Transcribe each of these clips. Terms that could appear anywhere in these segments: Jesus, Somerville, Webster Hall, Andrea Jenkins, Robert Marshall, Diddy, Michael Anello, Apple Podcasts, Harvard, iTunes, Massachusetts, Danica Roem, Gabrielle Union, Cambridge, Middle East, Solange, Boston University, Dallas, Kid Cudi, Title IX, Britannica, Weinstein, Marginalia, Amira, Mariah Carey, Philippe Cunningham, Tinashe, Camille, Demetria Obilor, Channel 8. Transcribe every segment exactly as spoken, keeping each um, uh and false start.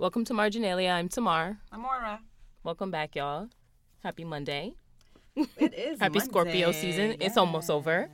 Welcome to Marginalia. I'm Tamar. I'm Aura. Welcome back, y'all. Happy Monday. It is Happy Monday. Scorpio season. Yes. It's almost over.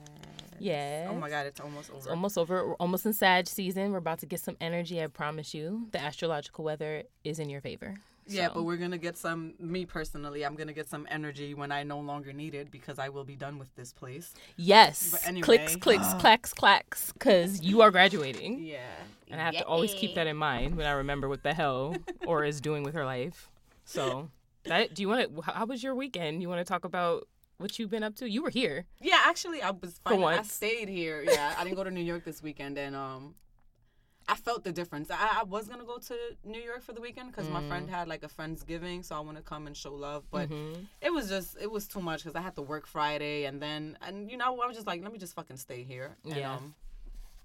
Yes. Oh, my God. It's almost over. It's almost over. We're almost in Sag season. We're about to get some energy, I promise you. The astrological weather is in your favor. Yeah, so. But we're going to get some, me personally, I'm going to get some energy when I no longer need it because I will be done with this place. Yes. But anyway. Clicks, clicks, clacks, clacks, because you are graduating. Yeah. And I have Yay. to always keep that in mind when I remember what the hell Aura is doing with her life. So, that do you want to, how was your weekend? You want to talk about what you've been up to? You were here. Yeah, actually, I was fine. For once. I stayed here. Yeah, I didn't go to New York this weekend, and um... I felt the difference. I, I was going to go to New York for the weekend because mm. my friend had like a Friendsgiving, so I want to come and show love. But mm-hmm. it was just, it was too much because I had to work Friday. And then, and you know, I was just like, let me just fucking stay here. And, yeah. Um,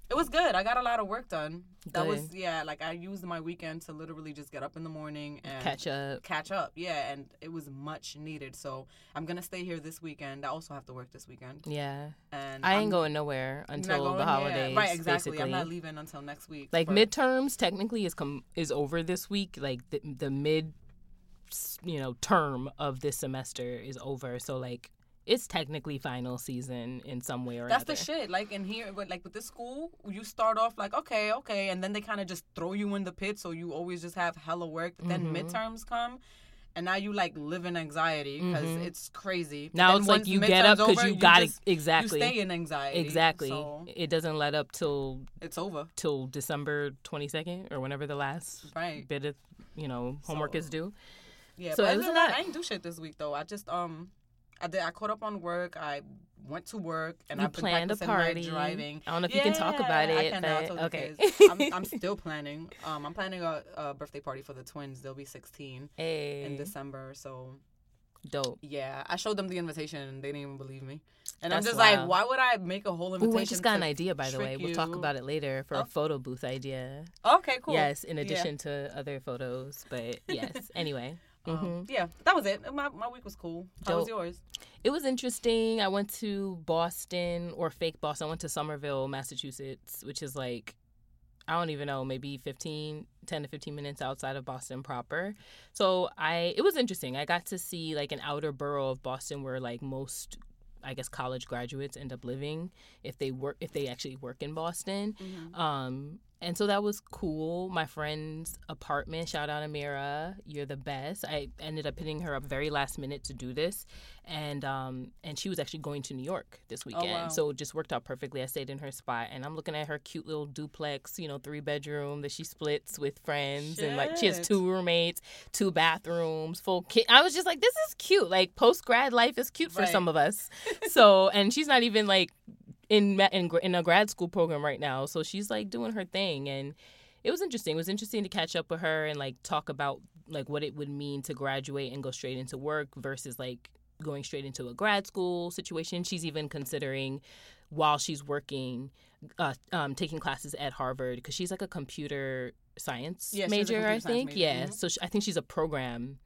it was good. I got a lot of work done. Good. That was, yeah, like I used my weekend to literally just get up in the morning and catch up. Catch up, yeah. And it was much needed. So I'm going to stay here this weekend. I also have to work this weekend. Yeah. And I I'm, ain't going nowhere until going, the holidays. Yeah. Right, exactly. Basically. I'm not leaving until next week. Like but... midterms technically is com- is over this week. Like the, the mid, you know, term of this semester is over. So like. It's technically final season in some way or That's other. That's the shit. Like, in here, but like with this school, you start off like, okay, okay, and then they kind of just throw you in the pit, so you always just have hella work. But then mm-hmm. midterms come, and now you, like, live in anxiety because mm-hmm. it's crazy. But now it's like you get up because you, you got it. Exactly. You stay in anxiety. Exactly. So it doesn't let up till... It's over. Till December twenty-second or whenever the last right. bit of, you know, homework so, is due. Yeah, so but it was a lot. I didn't do shit this week, though. I just, um... I did. I caught up on work. I went to work, and you I've been planned practicing a party. My driving. I don't know if yeah, you can talk about it. I can now. I told okay. the kids. I'm, I'm still planning. Um, I'm planning a, a birthday party for the twins. They'll be sixteen hey. in December. So dope. Yeah, I showed them the invitation, and they didn't even believe me. And That's I'm just wild. like, why would I make a whole invitation? Ooh, I just got an idea, by the way. You. We'll talk about it later for oh. a photo booth idea. Okay, cool. Yes, in addition yeah. to other photos, but yes. Anyway. Mm-hmm. Um, yeah, that was it. My my week was cool. How Dope. was yours? It was interesting. I went to Boston or fake Boston. I went to Somerville, Massachusetts, which is like, I don't even know, maybe fifteen, ten to fifteen minutes outside of Boston proper. So I it was interesting. I got to see like an outer borough of Boston where like most, I guess, college graduates end up living if they work if they actually work in Boston. Mm-hmm. Um And so that was cool. My friend's apartment, shout out Amira, you're the best. I ended up hitting her up very last minute to do this. And um, and she was actually going to New York this weekend. Oh, wow. So it just worked out perfectly. I stayed in her spot. And I'm looking at her cute little duplex, you know, three bedroom that she splits with friends. Shit. And, like, she has two roommates, two bathrooms, full kit. I was just like, this is cute. Like, post-grad life is cute for right. some of us. So, and she's not even, like... In, in in a grad school program right now, so she's like doing her thing, and it was interesting. It was interesting to catch up with her and like talk about like what it would mean to graduate and go straight into work versus like going straight into a grad school situation. She's even considering while she's working, uh, um, taking classes at Harvard because she's like a computer science yeah, major, computer I science think. Major. Yeah, mm-hmm. so she, I think she's a program.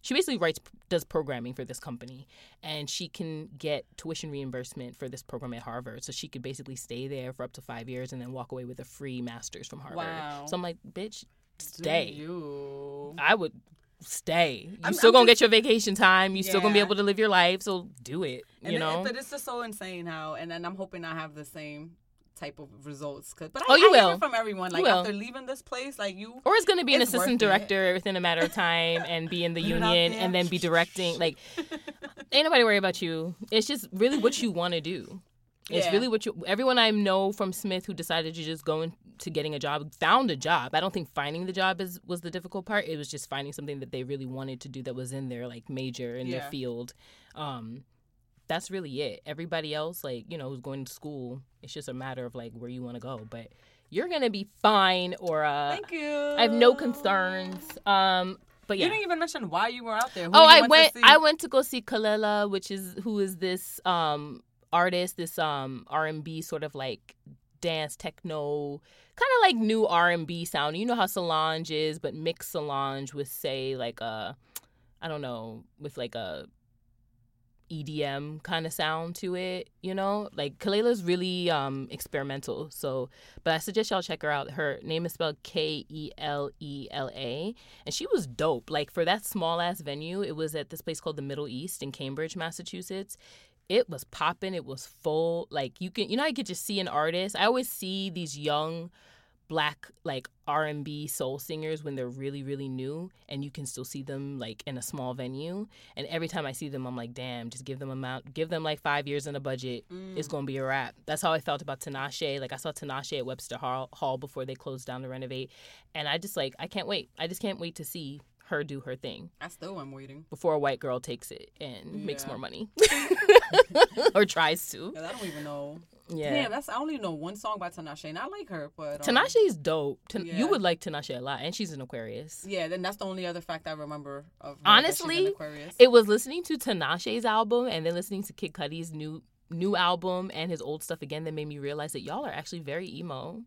She basically writes, does programming for this company, and she can get tuition reimbursement for this program at Harvard. So she could basically stay there for up to five years and then walk away with a free master's from Harvard. Wow. So I'm like, bitch, stay. Do you? I would stay. You I'm, still I'm gonna just, get your vacation time. You yeah. still gonna be able to live your life. So do it. And you know. It, but it's just so insane how. And then I'm hoping I have the same type of results, cause, but I, oh, you I will. hear from everyone. Like after leaving this place, like you, or it's gonna be an assistant director it. within a matter of time, and be in the union, and then be directing. Like, ain't nobody worry about you. It's just really what you want to do. It's yeah. really what you. Everyone I know from Smith who decided to just go into getting a job found a job. I don't think finding the job is was the difficult part. It was just finding something that they really wanted to do that was in their like major in yeah. their field. Um, That's really it. Everybody else, like, you know, who's going to school, it's just a matter of, like, where you want to go. But you're going to be fine, Aura. Thank you. I have no concerns. Um, but, yeah. You didn't even mention why you were out there. Who oh, I went I went to go see Kelela, which is, who is this um, artist, this um, R and B sort of, like, dance, techno, kind of like new R and B sound. You know how Solange is, but mix Solange with, say, like a, I don't know, with, like a, E D M kind of sound to it, you know? Like, Kelela's really um, experimental, so... But I suggest y'all check her out. Her name is spelled K E L E L A, and she was dope. Like, for that small-ass venue, it was at this place called the Middle East in Cambridge, Massachusetts. It was popping. It was full. Like, you can... You know, I could just see an artist. I always see these young... Black, like, R and B soul singers when they're really, really new, and you can still see them, like, in a small venue. And every time I see them, I'm like, damn, just give them amount, give them, like, five years and a budget. Mm. It's going to be a wrap. That's how I felt about Tinashe. Like, I saw Tinashe at Webster Hall, Hall before they closed down to renovate, and I just, like, I can't wait. I just can't wait to see her do her thing. I still am waiting. Before a white girl takes it and yeah. makes more money. Or tries to. I don't even know. Yeah, Damn, that's I only know one song by Tinashe, and I like her. But um, Tinashe is dope. T- yeah. You would like Tinashe a lot, and she's an Aquarius. Yeah, then that's the only other fact I remember of her. Honestly, it was listening to Tinashe's album and then listening to Kid Cudi's new new album and his old stuff again that made me realize that y'all are actually very emo.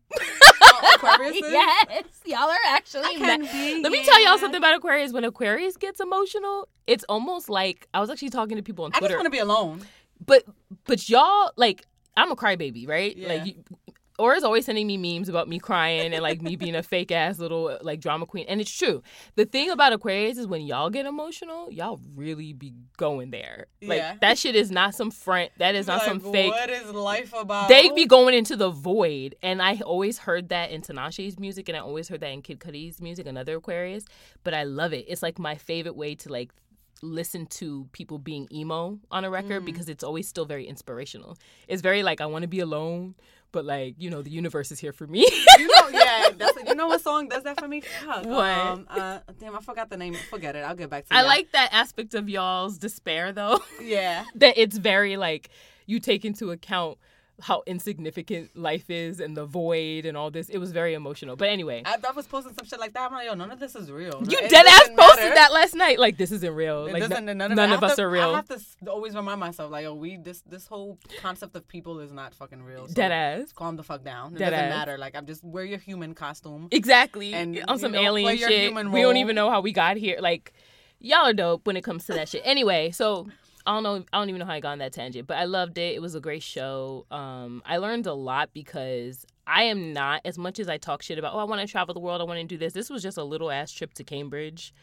Aquarius? Yes, y'all are actually. I can ma- be, Let yeah. me tell y'all something about Aquarius. When Aquarius gets emotional, it's almost like I was actually talking to people on Twitter. I just want to be alone. But but y'all like. I'm a crybaby, right? Yeah. Like, you, Aura's always sending me memes about me crying and, like, me being a fake-ass little, like, drama queen. And it's true. The thing about Aquarius is when y'all get emotional, y'all really be going there. Like, yeah. that shit is not some front. That is not like, some fake. What is life about? They be going into the void. And I always heard that in Tinashe's music, and I always heard that in Kid Cudi's music, another Aquarius. But I love it. It's, like, my favorite way to, like, listen to people being emo on a record mm. because it's always still very inspirational. It's very like I want to be alone, but like you know the universe is here for me. You know, yeah, that's like, you know what song does that for me? Fuck. What? Um, uh, damn, I forgot the name. Forget it. I'll get back to. I that. Like that aspect of y'all's despair though. Yeah, that it's very like you take into account how insignificant life is and the void and all this. It was very emotional. But anyway. I, I was posting some shit like that. I'm like, yo, none of this is real. You it dead ass posted matter. That last night. Like, this isn't real. It like, doesn't, none of, none of us to, are real. I have to always remind myself, like, oh, we, this this whole concept of people is not fucking real. So dead ass. Calm the fuck down. It dead doesn't ass. Matter. Like, I'm just, wear your human costume. Exactly. And on some know, alien shit. We don't even know how we got here. Like, y'all are dope when it comes to that shit. Anyway, so... I don't know. I don't even know how I got on that tangent, but I loved it. It was a great show. Um, I learned a lot because I am not, as much as I talk shit about, oh, I want to travel the world, I want to do this. This was just a little ass trip to Cambridge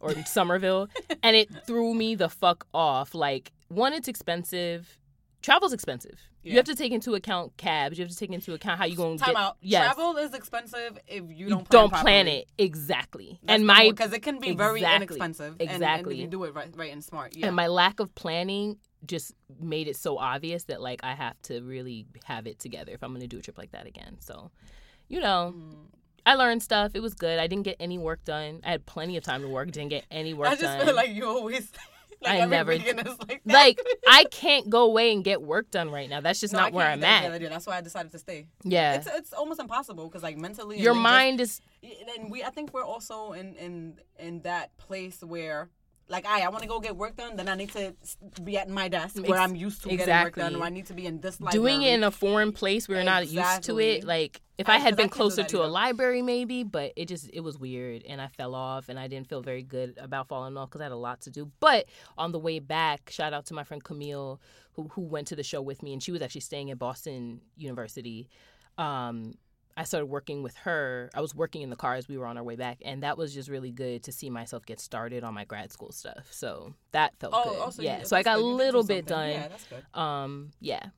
or Somerville, and it threw me the fuck off. Like, one, it's expensive. Travel's expensive. Yeah. You have to take into account cabs. You have to take into account how you going to get... Time out. Yes. Travel is expensive if you don't plan it Don't plan properly. It. Exactly. That's and my... Because it can be exactly, very inexpensive. Exactly. And, and you do it right, right and smart. Yeah. And my lack of planning just made it so obvious that, like, I have to really have it together if I'm going to do a trip like that again. So, you know... Mm. I learned stuff. It was good. I didn't get any work done. I had plenty of time to work. Didn't get any work done. I just done. Feel like you always... Like I never like, like I can't go away and get work done right now. That's just no, not where I'm that, at. Yeah, that's why I decided to stay. Yeah, it's it's almost impossible because like mentally, your and mind just, is. And we, I think we're also in in in that place where, like, I I want to go get work done. Then I need to be at my desk where Ex- I'm used to exactly. getting work done. Or I need to be in this library. Doing it in a foreign place where you're exactly. not used to it, like. If I, I had been closer to either. A library, maybe, but it just, it was weird, and I fell off, and I didn't feel very good about falling off because I had a lot to do. But on the way back, shout out to my friend Camille, who who went to the show with me, and she was actually staying at Boston University. Um, I started working with her. I was working in the car as we were on our way back, and that was just really good to see myself get started on my grad school stuff. So that felt oh, good. Also, yeah, so I got a little bit done. Yeah, that's good. Um, yeah.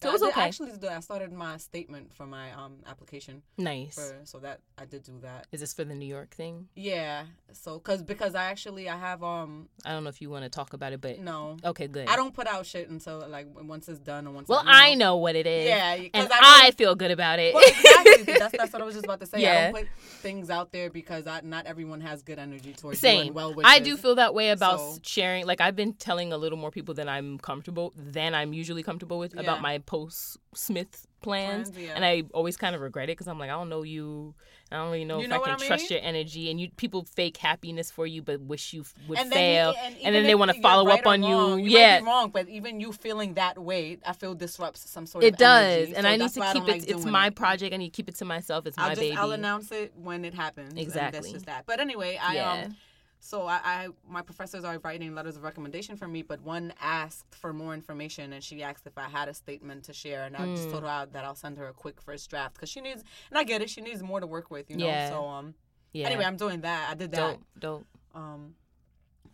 So it was I okay. Actually, I started my statement for my um application. Nice. For, so that I did do that. Is this for the New York thing? Yeah. So cause because I actually I have um. I don't know if you want to talk about it, but no. Okay, good. I don't put out shit until like once it's done or once. Well, it's I know what it is. Yeah, and I, I feel good about it. Well, exactly. that's that's what I was just about to say. Yeah. I don't put things out there because I, not everyone has good energy towards Same. You and well wishes. I do feel that way about so. Sharing. Like I've been telling a little more people than I'm comfortable than I'm usually comfortable with yeah. about my. Post Smith plans, plans yeah. and I always kind of regret it because I'm like, I don't know you, I don't really know you if know I can I mean? Trust your energy, and you people fake happiness for you but wish you would and fail, then, and, and then they want to follow right up on wrong, you. you. Yeah, might be wrong, but even you feeling that way, I feel disrupts some sort it of. It does, energy, and so I need to keep it. Like it's my it. Project. I need to keep it to myself. It's I'll my just, baby. I'll announce it when it happens. Exactly, that's just that. But anyway, I yeah. um. So I, I my professors are writing letters of recommendation for me, but one asked for more information, and she asked if I had a statement to share, and I mm. just told her that I'll send her a quick first draft, because she needs, and I get it, she needs more to work with, you know. Yeah. So um, yeah. Anyway, I'm doing that. I did that. Dope, dope. Um,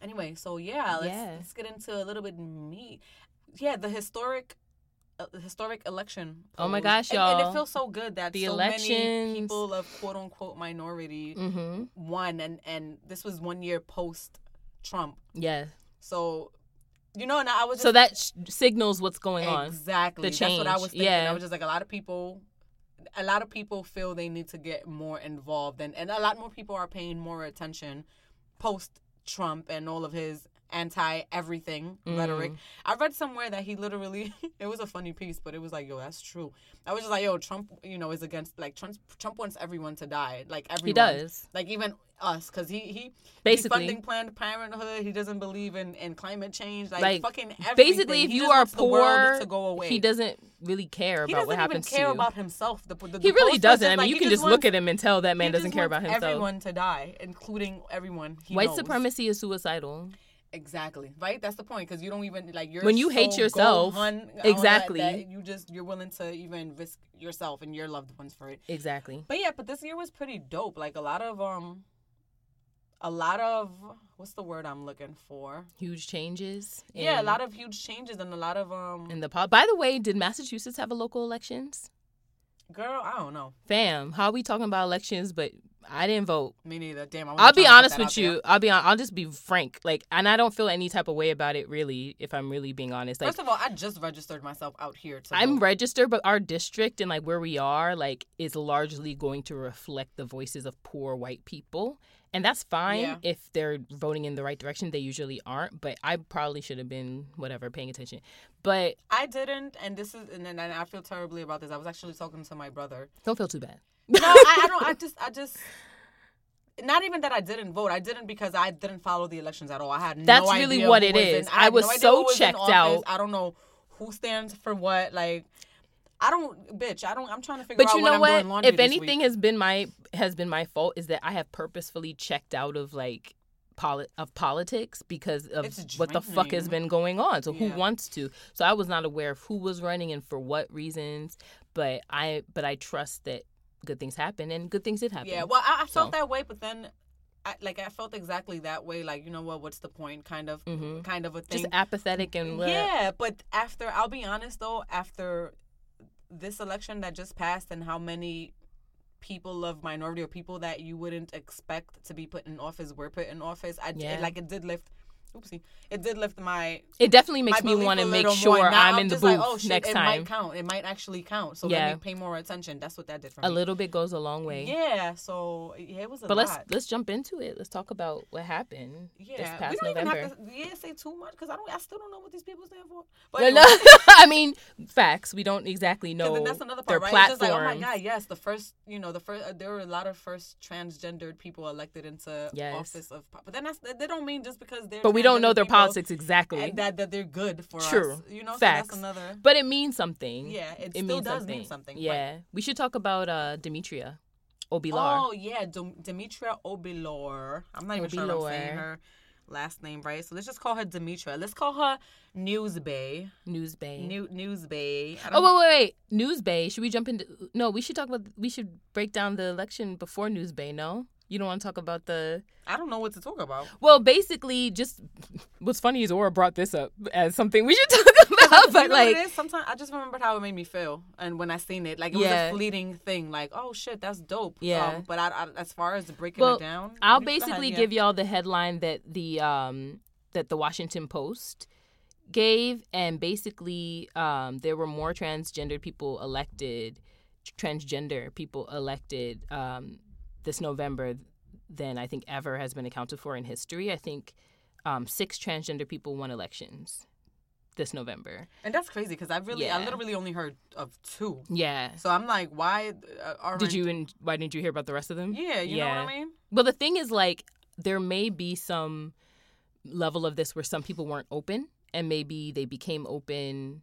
anyway, so yeah, let's yeah. let's get into a little bit meat. Yeah, the historic. Uh, historic election. Polls. Oh my gosh, y'all! And, and it feels so good that the so elections. many people of quote unquote minority mm-hmm. won, and and this was one year post Trump. Yeah. So, you know, and I was just, so that sh- signals what's going exactly. on. Exactly. The change. That's what I was thinking. Yeah. I was just like, a lot of people, a lot of people feel they need to get more involved, and and a lot more people are paying more attention post Trump and all of his anti-everything mm. rhetoric. I read somewhere that he literally, it was a funny piece, but it was like, yo, that's true. I was just like, yo, Trump, you know, is against, like, Trump Trump wants everyone to die. Like, everyone. He does. Like, even us, because he, he, basically. He's funding Planned Parenthood. He doesn't believe in, in climate change. Like, like, fucking everything. Basically, if you are poor, to go away. He doesn't really care about what happens to you. He doesn't even care about himself. The, the, the he really doesn't. Like, I mean, you can just wants, look at him and tell that man doesn't care about himself. Everyone to die, including everyone he knows. White supremacy is suicidal. Exactly, right? That's the point, because you don't even, like, you're when you so hate yourself, goal-hun, exactly. That, that you just, you're willing to even risk yourself and your loved ones for it. Exactly. But yeah, but this year was pretty dope. Like, a lot of, um, a lot of, what's the word I'm looking for? Huge changes. In, yeah, a lot of huge changes and a lot of, um. In the pop. By the way, did Massachusetts have a local elections? Girl, I don't know. Fam, how are we talking about elections, but I didn't vote. Me neither. Damn, I I'll be honest with you. There. I'll be. I'll just be frank. Like, and I don't feel any type of way about it, really. If I'm really being honest. Like, first of all, I just registered myself out here. To I'm vote. registered, but our district and like where we are, like, is largely going to reflect the voices of poor white people, and that's fine yeah. if they're voting in the right direction. They usually aren't, but I probably should have been whatever paying attention, but I didn't. And this is, and then and I feel terribly about this. I was actually talking to my brother. Don't feel too bad. No, I, I don't. I just, I just, not even that I didn't vote. I didn't because I didn't follow the elections at all. I had That's no idea. That's really what it is. In, I, I was no so was checked out. I don't know who stands for what. Like, I don't, bitch, I don't, I'm trying to figure but out what I'm what? doing laundry But you know what? If anything has been my, has been my fault is that I have purposefully checked out of like, Poli- of politics because of what the fuck has been going on. So yeah. who wants to? So I was not aware of who was running and for what reasons. But I, but I trust that good things happen, and good things did happen. Yeah, well, I, I felt so. that way, but then, I, like, I felt exactly that way. Like, you know what? What's the point? Kind of, mm-hmm. kind of a thing. Just apathetic and what? Yeah. But after, I'll be honest though, after this election that just passed, and how many people of minority or people that you wouldn't expect to be put in office were put in office. I yeah. it, like it did lift. Oopsie, it did lift my. It definitely makes me want to make sure now, I'm, I'm in the booth like, oh, shit, next it time. It might count. It might actually count. So yeah. let me pay more attention. That's what that did for me. A little bit goes a long way. Yeah. So yeah, it was a but lot. But let's let's jump into it. Let's talk about what happened. Yeah. This past we don't November. even have to yeah, say too much because I don't. I still don't know what these people stand for. But no, anyway. no. I mean, facts. We don't exactly know. Then that's another part, their right? Platform. It's just like, oh my god, yes, the first. You know, the first. Uh, there were a lot of first transgendered people elected into yes. office of. But then that's, they don't mean just because they're. But we don't know their politics exactly. And that, that they're good for True. us. You know, facts. So that's another... But it means something. Yeah, it, it still means does something. mean something. Yeah. But... We should talk about uh, Demetria Obilor. Oh, yeah, De- Demetria Obilor. I'm not even Obilor. sure if I'm saying her last name right. So let's just call her Demetria. Let's call her Newsbay. Newsbay. New- Newsbay. Oh, wait, wait, wait. Newsbay. Should we jump into... No, we should talk about... We should break down the election before Newsbay, no? You don't want to talk about the... I don't know what to talk about. Well, basically, just... What's funny is Aura brought this up as something we should talk about, but, you know, like... It is? Sometimes I just remembered how it made me feel, and when I seen it. Like, it yeah. was a fleeting thing. Like, oh, shit, that's dope. Yeah. Um, but I, I, as far as breaking well, it down... I'll basically ahead, give yeah. y'all the headline that the, um, that the Washington Post gave, and basically, um, there were more transgender people elected... Transgender people elected... Um, this November than I think ever has been accounted for in history. I think um, six transgender people won elections this November. And that's crazy because I really, yeah. I literally only heard of two. Yeah. So I'm like, why are... Did you, in, why didn't you hear about the rest of them? Yeah, you yeah. know what I mean? Well, the thing is, like, there may be some level of this where some people weren't open and maybe they became open...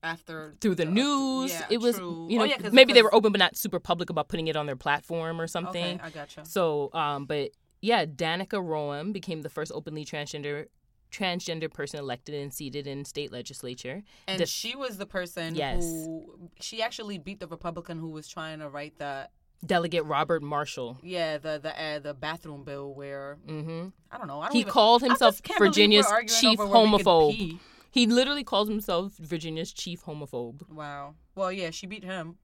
After through the, the news, yeah, it was true. you know oh, yeah, cause, maybe cause, they were open but not super public about putting it on their platform or something. Okay, I gotcha. So, um, but yeah, Danica Roem became the first openly transgender transgender person elected and seated in state legislature. And the, she was the person yes. who, she actually beat the Republican who was trying to write the... Delegate Robert Marshall. Yeah, the the uh, the bathroom bill where... Mm-hmm. I don't know. I don't he even, called himself Virginia's chief homophobe. He literally called himself Virginia's chief homophobe. Wow. Well, yeah, she beat him.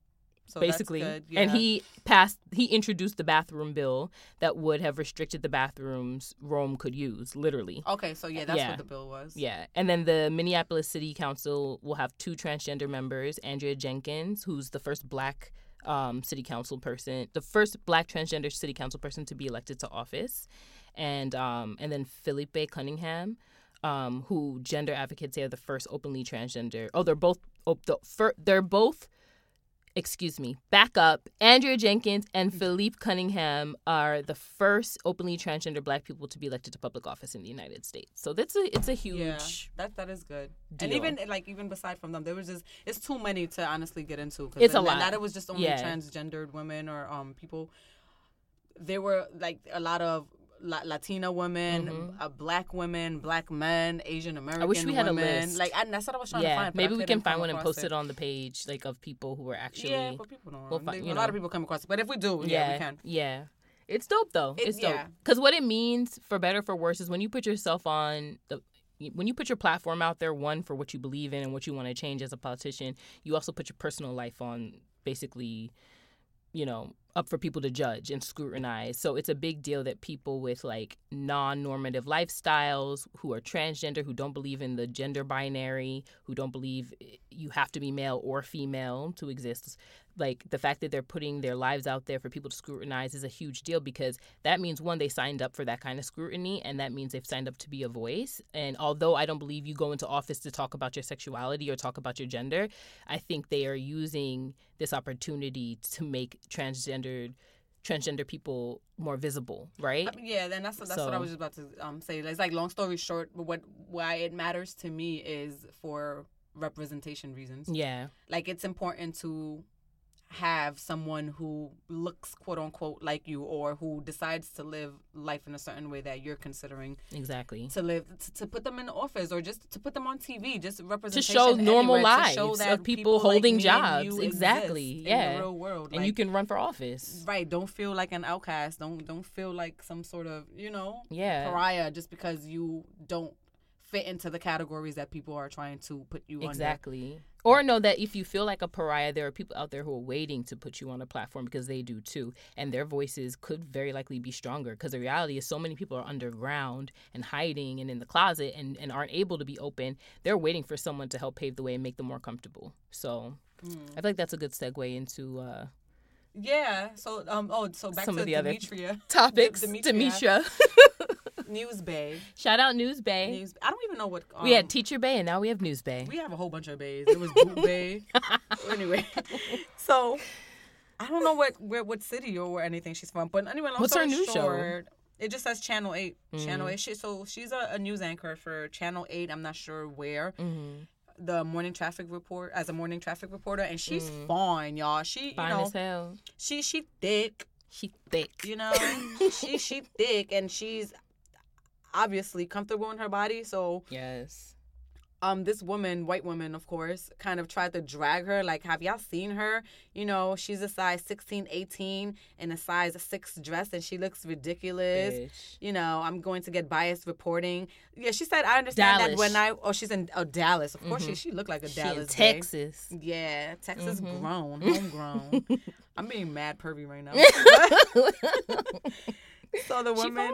So basically, that's good. Yeah. And he passed. He introduced the bathroom bill that would have restricted the bathrooms Rome could use, literally. Okay, so yeah, that's yeah. what the bill was. Yeah, and then the Minneapolis City Council will have two transgender members: Andrea Jenkins, who's the first Black um, city council person, the first Black transgender city council person to be elected to office, and um, and then Felipe Cunningham, um, who gender advocates say are the first openly transgender. Oh, they're both. Oh, the, for, they're both. Excuse me, back up. Andrea Jenkins and Philippe Cunningham are the first openly transgender Black people to be elected to public office in the United States. So that's a, it's a huge yeah, that that is good. Deal. And even like even beside from them, there was just it's too many to honestly get into. Cause it's a lot. That it was just only yeah. transgendered women or um people. There were like a lot of La- Latina women, mm-hmm. uh, Black women, Black men, Asian American women. I wish we women. had a list. Like I, that's what I was trying yeah. to find. Maybe we can find one and post it. it on the page, like of people who are actually. Yeah, but people don't. We'll find, they, a know. lot of people come across it, but if we do, yeah, yeah we can. Yeah, it's dope though. It, it's dope because yeah. what it means, for better or for worse, is when you put yourself on the, when you put your platform out there, one for what you believe in and what you want to change as a politician, you also put your personal life on basically, you know, up for people to judge and scrutinize. So it's a big deal that people with like non-normative lifestyles, who are transgender, who don't believe in the gender binary, who don't believe you have to be male or female to exist, like the fact that they're putting their lives out there for people to scrutinize is a huge deal, because that means, one, they signed up for that kind of scrutiny, and that means they've signed up to be a voice. And although I don't believe you go into office to talk about your sexuality or talk about your gender, I think they are using this opportunity to make transgendered transgender people more visible, right? I mean, yeah, then that's that's so. what I was just about to um, say. It's like, long story short, but what why it matters to me is for representation reasons. Yeah, like it's important to have someone who looks quote unquote like you, or who decides to live life in a certain way that you're considering exactly to live to, to put them in office, or just to put them on T V, just representation to show anywhere, normal to lives show that of people, people holding like jobs exactly yeah in the real world, and like, you can run for office, right? Don't feel like an outcast, don't don't feel like some sort of you know yeah pariah just because you don't fit into the categories that people are trying to put you on. Exactly. Under. Or know that if you feel like a pariah, there are people out there who are waiting to put you on a platform, because they do too. And their voices could very likely be stronger, because the reality is so many people are underground and hiding and in the closet and, and aren't able to be open. They're waiting for someone to help pave the way and make them more comfortable. So mm. I feel like that's a good segue into... Uh, yeah. So, um, oh, so back some to of the Demetria. Other topics. D- Demetria. Demetria. News Bay. Shout out News Bay. News, I don't even know what... Um, we had Teacher Bay, and now we have News Bay. We have a whole bunch of bays. It was Boot Bay. Anyway. So, I don't know what where, what city or where anything she's from. But anyway, long What's her news short, show? It just says Channel eight. Mm. Channel eight. She, so, she's a, a news anchor for Channel eight. I'm not sure where. Mm-hmm. The morning traffic report, as a morning traffic reporter. And she's mm. fine, y'all. She, fine you know, as hell. She, she thick. She thick. You know? she she thick, and she's... obviously comfortable in her body, so yes um this woman, white woman of course, kind of tried to drag her, like, have y'all seen her? You know, she's a size sixteen, eighteen in a size six dress, and she looks ridiculous. Bitch. You know, I'm going to get biased reporting. Yeah, she said, I understand Dallas. That when I oh she's in oh, Dallas of mm-hmm. course she she looked like a she Dallas in Texas babe. Yeah, Texas mm-hmm. grown homegrown. I'm being mad pervy right now. So the woman,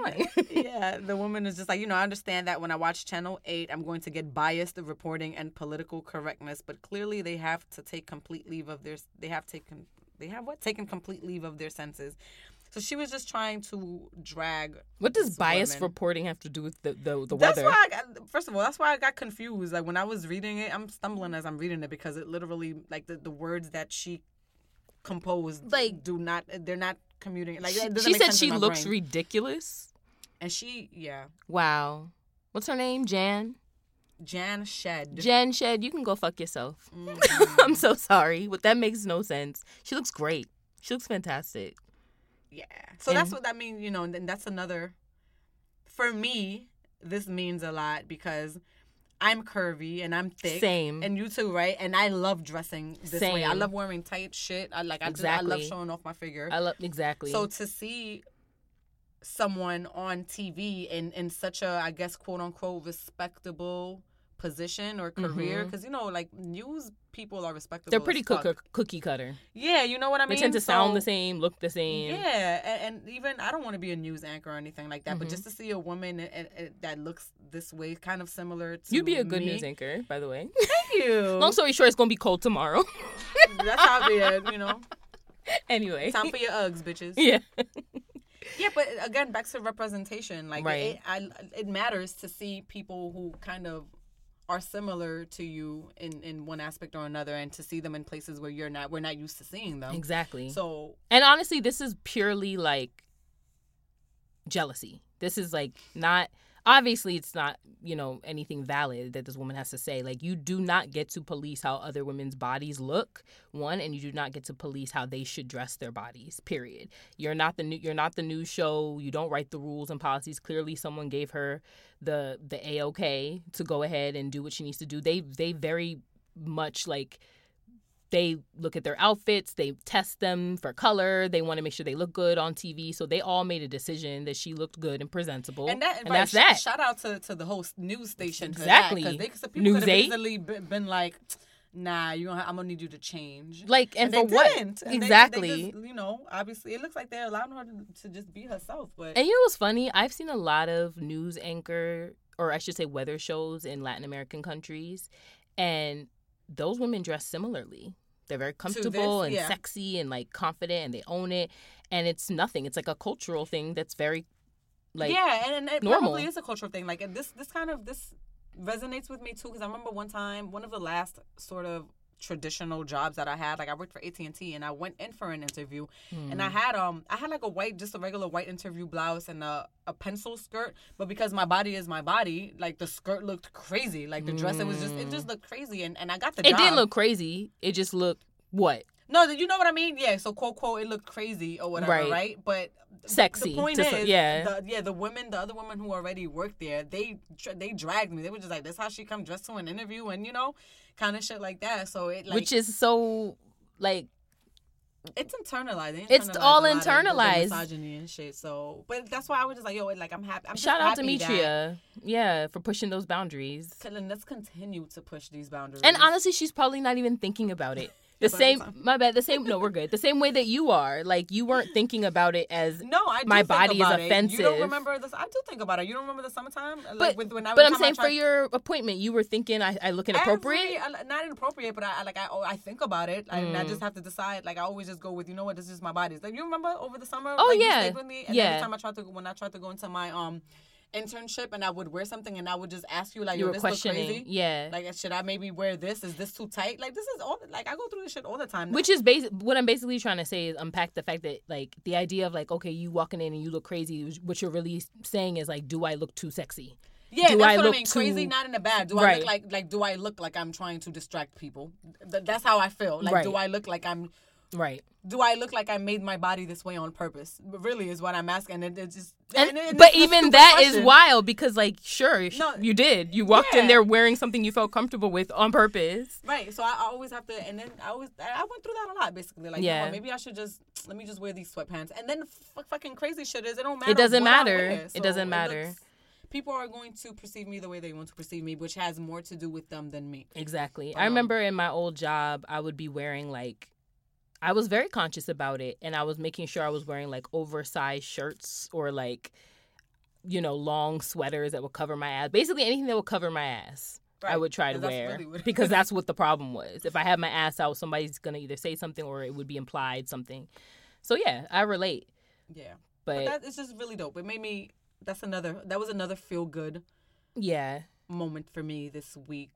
yeah, the woman is just like, you know, I understand that when I watch Channel eight, I'm going to get biased reporting and political correctness, but clearly they have to take complete leave of their, they have taken, they have what? Taken complete leave of their senses. So she was just trying to drag. What does biased woman. Reporting have to do with the the, the that's weather? Why I got, first of all, that's why I got confused. Like when I was reading it, I'm stumbling as I'm reading it, because it literally, like the, the words that she composed, like do not, they're not. Commuting like that she said she looks brain. Ridiculous, and she yeah wow what's her name? Jan Jan Shedd. Jan Shedd, you can go fuck yourself. Mm-hmm. I'm so sorry, but that makes no sense. She looks great. She looks fantastic. Yeah. So and, that's what that means, you know, and that's another, for me, this means a lot because I'm curvy and I'm thick. Same. And you too, right? And I love dressing this Same. way. I love wearing tight shit. I like. I exactly. just, I love showing off my figure. I love exactly. So to see someone on T V in, in such a, I guess, quote unquote, respectable position or career, because mm-hmm. you know, like news people are respectable. They're pretty cook- cookie cutter. Yeah, you know what I mean. They tend to so, sound the same, look the same. Yeah, and, and even I don't want to be a news anchor or anything like that, mm-hmm. but just to see a woman a, a, a, that looks this way, kind of similar to you'd be a good me. news anchor, by the way. Thank you. Long story short, it's gonna be cold tomorrow. That's how it is, you know. Anyway, time for your Uggs, bitches. Yeah. Yeah, but again, back to representation. Like right. it, I, it matters to see people who kind of are similar to you in, in one aspect or another, and to see them in places where you're not, we're not used to seeing them. Exactly. So, and honestly, this is purely like jealousy. This is like not, obviously it's not, you know, anything valid that this woman has to say. Like, you do not get to police how other women's bodies look, one, and you do not get to police how they should dress their bodies, period. You're not the new, you're not the news show. You don't write the rules and policies. Clearly someone gave her the the A-OK to go ahead and do what she needs to do. They they very much, like, they look at their outfits, they test them for color, they want to make sure they look good on T V, so they all made a decision that she looked good and presentable, and, that, and right, that's sh- that. Shout out to, to the whole news station. Exactly. Because people News could have eight. easily been like, nah, you gonna, I'm going to need you to change. Like, and, and for what? And exactly. They, they just, you know, obviously, it looks like they're allowing her to, to just be herself. But And you know what's funny? I've seen a lot of news anchor, or I should say weather shows in Latin American countries, and those women dress similarly. They're very comfortable this, yeah. and sexy and, like, confident, and they own it. And it's nothing. It's, like, a cultural thing that's very, like, yeah, and, and it normal. Probably is a cultural thing. Like, this this kind of, this resonates with me, too, because I remember one time, one of the last sort of traditional jobs that I had, like, I worked for A T and T, and I went in for an interview, mm. and I had, um, I had, like, a white, just a regular white interview blouse and a, a pencil skirt, but because my body is my body, like, the skirt looked crazy. Like, the dress, mm. it was just, it just looked crazy, and, and I got the it job. It didn't look crazy. It just looked, what? No, you know what I mean? Yeah, so, quote, quote, it looked crazy or whatever, right? right? But sexy. The point is, some, yeah. The, yeah, the women, the other women who already worked there, they they dragged me. They were just like, that's how she come dressed to an interview, and, you know, kind of shit like that. So it, like, which is so, like, it's internalized. It's all internalized. Misogyny and shit. So, but that's why I was just like, yo, like, I'm happy. I'm just Shout out happy Demetria. That, yeah, for pushing those boundaries. Let's continue to push these boundaries. And honestly, she's probably not even thinking about it. The same, my bad. The same, no, we're good. The same way that you are, like, you weren't thinking about it as no, I do my think body about is offensive. It. You don't remember this? I do think about it. You don't remember the summertime? But, like, when, when I, but I'm saying tried, for your appointment, you were thinking I, I look inappropriate. Every, not inappropriate, but I like I I think about it, mm. and I just have to decide. Like, I always just go with, you know what, this is my body. Like, you remember over the summer? Oh, like, yeah, you stayed with me, and yeah. Every time I tried to when I tried to go into my um. internship, and I would wear something, and I would just ask you, like, you yo, were this questioning. Look crazy. Yeah. Like, should I maybe wear this? Is this too tight? Like, this is all, like, I go through this shit all the time now. Which is basi- what I'm basically trying to say is unpack the fact that, like, the idea of, like, okay, you walking in and you look crazy, what you're really saying is, like, do I look too sexy? Yeah, do that's I what I mean. Too... Crazy, not in a bad. Do right. I look like, like, do I look like I'm trying to distract people? Th- that's how I feel. Like, right. do I look like I'm... Right. Do I look like I made my body this way on purpose? Really is what I'm asking. And it just, and, and, and but even that question. Is wild because, like, sure, no, you did. You walked yeah. in there wearing something you felt comfortable with on purpose. Right. So I, I always have to, and then I always, I went through that a lot, basically. Like, yeah. you know, maybe I should just, let me just wear these sweatpants. And then f- fucking crazy shit is, it don't matter. It doesn't matter. Wear, so it doesn't matter. It looks, people are going to perceive me the way they want to perceive me, which has more to do with them than me. Exactly. Um, I remember in my old job, I would be wearing, like, I was very conscious about it, and I was making sure I was wearing, like, oversized shirts or, like, you know, long sweaters that would cover my ass. Basically, anything that would cover my ass, right. I would try to wear really because that's what the problem was. If I had my ass out, somebody's going to either say something or it would be implied something. So, yeah, I relate. Yeah. But, but that is just really dope. It made me – that's another – that was another feel-good yeah. moment for me this week.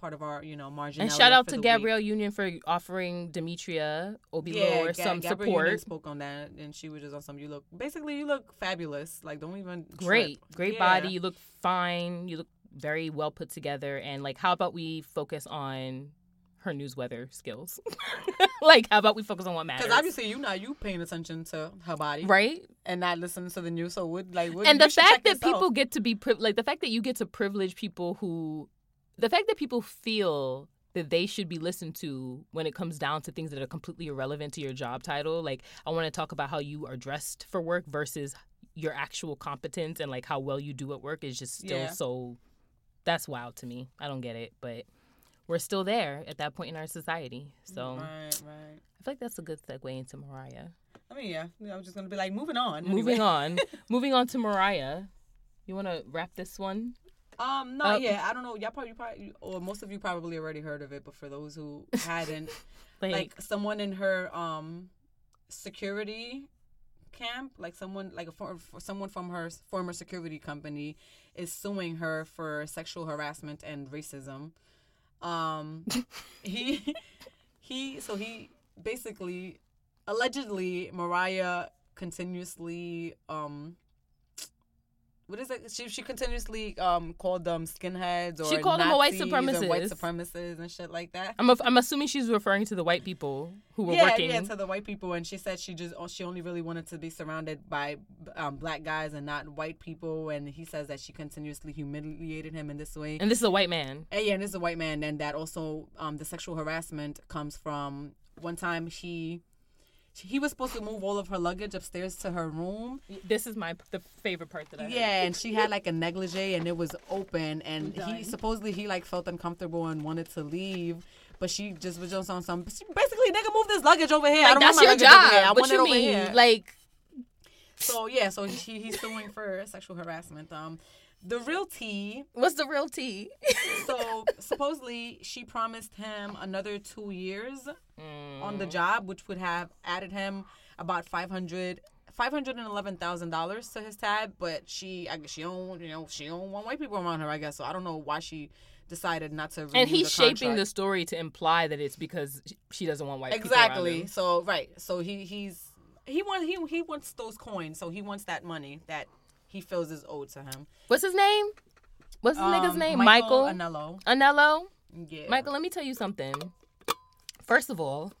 Part of our, you know, marginalia. And shout out to Gabrielle week. Union for offering Demetria Obilor yeah, some Gabrielle support. Gabrielle Union spoke on that, and she was just on some. You look basically, you look fabulous. Like, don't even great, trip. great yeah. body. You look fine. You look very well put together. And, like, how about we focus on her news weather skills. Like, how about we focus on what matters? Because obviously, you know, you paying attention to her body, right? And not listening to the news. So would like, would, and the fact that people out. get to be priv- like the fact that you get to privilege people who, the fact that people feel that they should be listened to when it comes down to things that are completely irrelevant to your job title. Like, I want to talk about how you are dressed for work versus your actual competence and like how well you do at work is just still yeah. so. That's wild to me. I don't get it, but we're still there at that point in our society. So right, right. I feel like that's a good segue into Mariah. I mean, yeah, I was just gonna be like, moving on. Moving anyway. on, moving on to Mariah. You want to wrap this one? Um, no, up? yeah, I don't know. Y'all probably, probably, or most of you probably already heard of it, but for those who hadn't, like, like someone in her um security camp, like someone, like a for, someone from her former security company, is suing her for sexual harassment and racism. Um, he, he, so he basically, allegedly, Mariah continuously, um, what is it? She she continuously um called them skinheads, or she called Nazis them a white supremacist, white supremacists and shit like that. I'm a, I'm assuming she's referring to the white people who were yeah, working. Yeah, yeah, to the white people, and she said she just she only really wanted to be surrounded by um, black guys and not white people. And he says that she continuously humiliated him in this way. And this is a white man. And yeah, and this is a white man, and that also um the sexual harassment comes from one time he. He was supposed to move all of her luggage upstairs to her room. This is my the favorite part that I heard. Yeah, and she had like a negligee and it was open, and he supposedly he like felt uncomfortable and wanted to leave, but she just was just on some basically nigga move this luggage over here. Like, I don't that's want my your job. Over here. I what want you it over mean? Here. Like, so yeah, so he he's suing for sexual harassment. Um, the real tea. What's the real tea? So supposedly she promised him another two years mm. on the job, which would have added him about five hundred, five hundred and eleven thousand dollars to his tab. But she, I guess she don't, you know, she don't want white people around her. I guess so. I don't know why she decided not to. And he's the shaping the story to imply that it's because she doesn't want white exactly. people around him. So right. So he he's he wants he he wants those coins. So he wants that money that. He feels is owed to him. What's his name? What's his um, nigga's name? Michael, Michael Anello. Anello? Yeah. Michael, let me tell you something. First of all,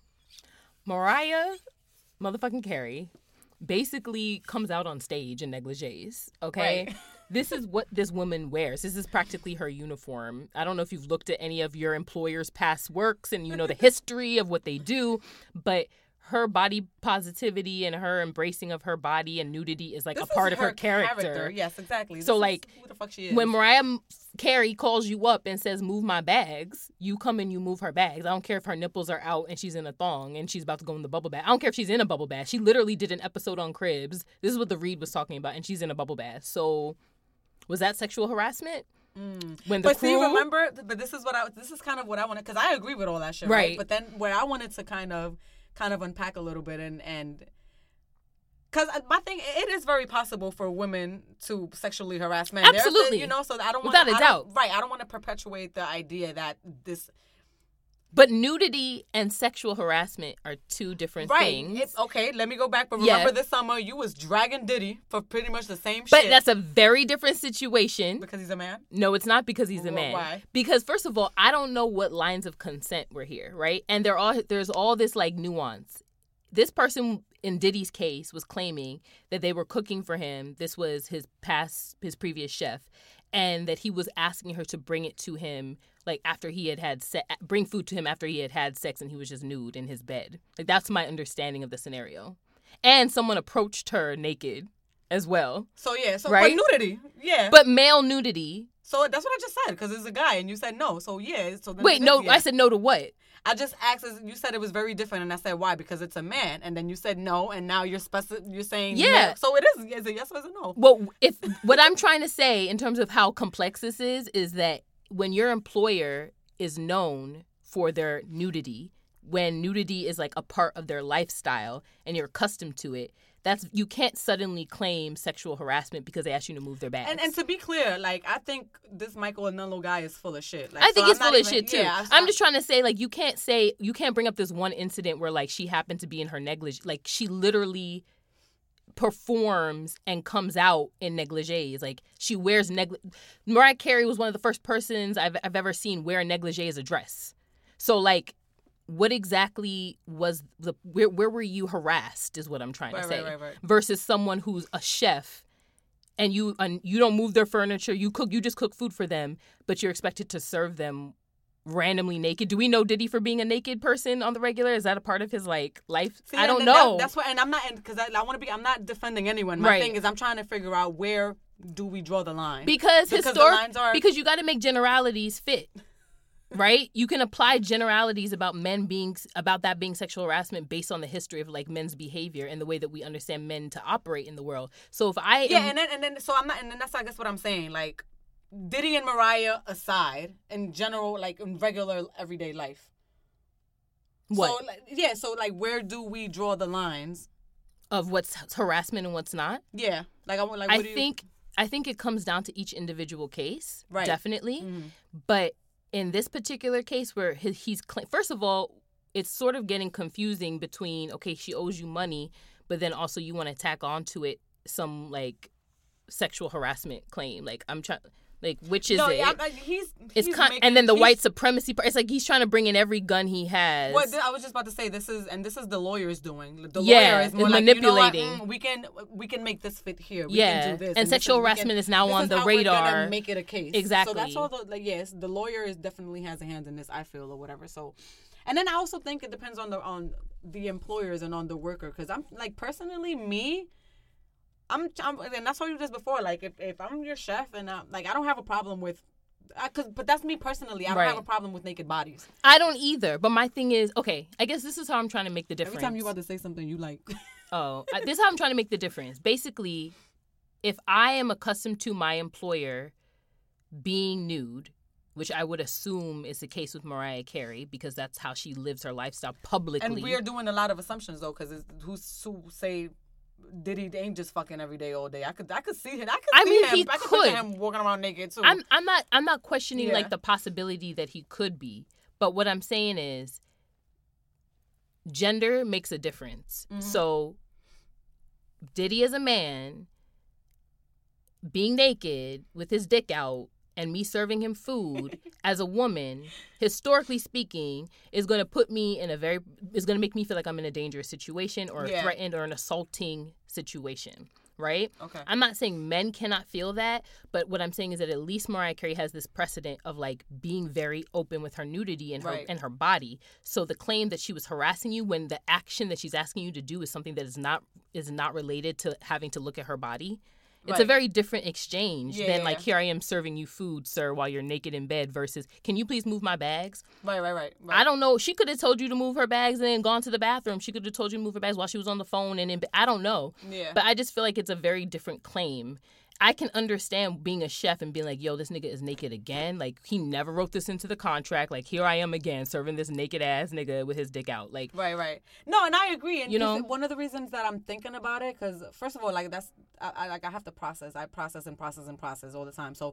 Mariah motherfucking Carey basically comes out on stage in negligees, okay? Right. This is what this woman wears. This is practically her uniform. I don't know if you've looked at any of your employer's past works and you know the history of what they do, but... her body positivity and her embracing of her body and nudity is like this a part of her, her character. character. Yes, exactly. So this like who the fuck she is. When Mariah Carey calls you up and says, move my bags, you come and you move her bags. I don't care if her nipples are out and she's in a thong and she's about to go in the bubble bath. I don't care if she's in a bubble bath. She literally did an episode on Cribs. This is what The Read was talking about, and she's in a bubble bath. So was that sexual harassment? Mm. When the but crew... see, remember, but this is what I, this is kind of what I wanted, because I agree with all that shit, right? right? But then where I wanted to kind of, kind of unpack a little bit and and because my thing, it is very possible for women to sexually harass men. Absolutely. There, you know, so I don't want without a doubt right I don't want to perpetuate the idea that this but nudity and sexual harassment are two different right. things. It's, okay, let me go back. But remember yes. this summer you was dragging Diddy for pretty much the same but shit. But that's a very different situation. Because he's a man? No, it's not because he's well, a man. Why? Because first of all, I don't know what lines of consent were here, right? And there all there's all this like nuance. This person in Diddy's case was claiming that they were cooking for him. This was his past his previous chef, and that he was asking her to bring it to him. Like after he had had se- bring food to him after he had had sex, and he was just nude in his bed. Like that's my understanding of the scenario. And someone approached her naked as well. So yeah, so right? but nudity, yeah, but male nudity. So that's what I just said because it's a guy, and you said no. So yeah, so then wait, no, yeah. I said no to what? I just asked. You said it was very different, and I said why? Because it's a man, and then you said no, and now you're speci- You're saying yeah. No. So it is. Is it yes or is it no? Well, if what I'm trying to say in terms of how complex this is is that. When your employer is known for their nudity, when nudity is like a part of their lifestyle and you're accustomed to it, that's you can't suddenly claim sexual harassment because they asked you to move their bags. And, and to be clear, like I think this Michael Anello guy is full of shit. Like, I think so he's full even, of shit too. Yeah, I'm just trying to say, like you can't say you can't bring up this one incident where like she happened to be in her negligee. Like she literally. Performs and comes out in negligees. Like she wears neg. Mariah Carey was one of the first persons I've I've ever seen wear negligee as a dress. So, like, what exactly was the where, where were you harassed is what I'm trying right, to say. Right, right, right. Versus someone who's a chef and you and you don't move their furniture, you cook, you just cook food for them, but you're expected to serve them randomly naked. Do we know Diddy for being a naked person on the regular? Is that a part of his like life? See, I don't that, know. That, that's what, and I'm not because I, I want to be. I'm not defending anyone. My right. thing is, I'm trying to figure out where do we draw the line because, because historic are... because you got to make generalities fit, right? You can apply generalities about men being about that being sexual harassment based on the history of like men's behavior and the way that we understand men to operate in the world. So if I yeah, am... and then and then so I'm not, and then that's I guess what I'm saying like. Diddy and Mariah aside, in general, like in regular everyday life. What? So, like, yeah, so like, where do we draw the lines of what's harassment and what's not? Yeah, like I want. Like, what I do you... think I think it comes down to each individual case, right? Definitely, mm-hmm. But in this particular case, where he's first of all, it's sort of getting confusing between okay, she owes you money, but then also you want to tack onto it some like sexual harassment claim. Like I'm trying. Like, which is no, it? Yeah, I, he's, he's it's con- making, and then the white supremacy part. It's like he's trying to bring in every gun he has. Well, I was just about to say this is, and this is the lawyer's doing. The yeah, lawyer is more like, manipulating. You know what? Mm, we can we can make this fit here. We yeah, can do this. And, and sexual this is, harassment can, is now on is the how radar. We're gonna make it a case. Exactly. So that's all. The, like, yes, the lawyer is definitely has a hand in this. I feel or whatever. So, and then I also think it depends on the on the employers and on the worker because I'm like personally me. I'm, I'm, and I told you this before. Like, if, if I'm your chef, and I'm, like, I don't have a problem with, I could, but that's me personally. I don't right. have a problem with naked bodies. I don't either. But my thing is, okay, I guess this is how I'm trying to make the difference. Every time you about to say something, you like. oh, I, this is how I'm trying to make the difference. Basically, if I am accustomed to my employer being nude, which I would assume is the case with Mariah Carey because that's how she lives her lifestyle publicly. And we are doing a lot of assumptions though, because who's who say. Diddy ain't just fucking every day all day. I could I could see him. I could I see mean, him. He I could, could see him walking around naked too. I'm I'm not I'm not questioning yeah. like the possibility that he could be. But what I'm saying is gender makes a difference. Mm-hmm. So Diddy as a man being naked with his dick out and me serving him food as a woman, historically speaking, is going to put me in a very, is going to make me feel like I'm in a dangerous situation or yeah. a threatened or an assaulting situation, right? Okay. I'm not saying men cannot feel that, but what I'm saying is that at least Mariah Carey has this precedent of like being very open with her nudity and her, right. and her body. So the claim that she was harassing you when the action that she's asking you to do is something that is not is not related to having to look at her body. It's right. a very different exchange yeah, than, yeah. like, here I am serving you food, sir, while you're naked in bed versus, can you please move my bags? Right, right, right. right. I don't know. She could have told you to move her bags and then gone to the bathroom. She could have told you to move her bags while she was on the phone. and in, I don't know. Yeah. But I just feel like it's a very different claim. I can understand being a chef and being like, yo, this nigga is naked again. Like, he never wrote this into the contract. Like, here I am again serving this naked-ass nigga with his dick out. Like, Right, right. No, and I agree. And you know, one of the reasons that I'm thinking about it, because, first of all, like, that's, I, I, like, I have to process. I process and process and process all the time. So,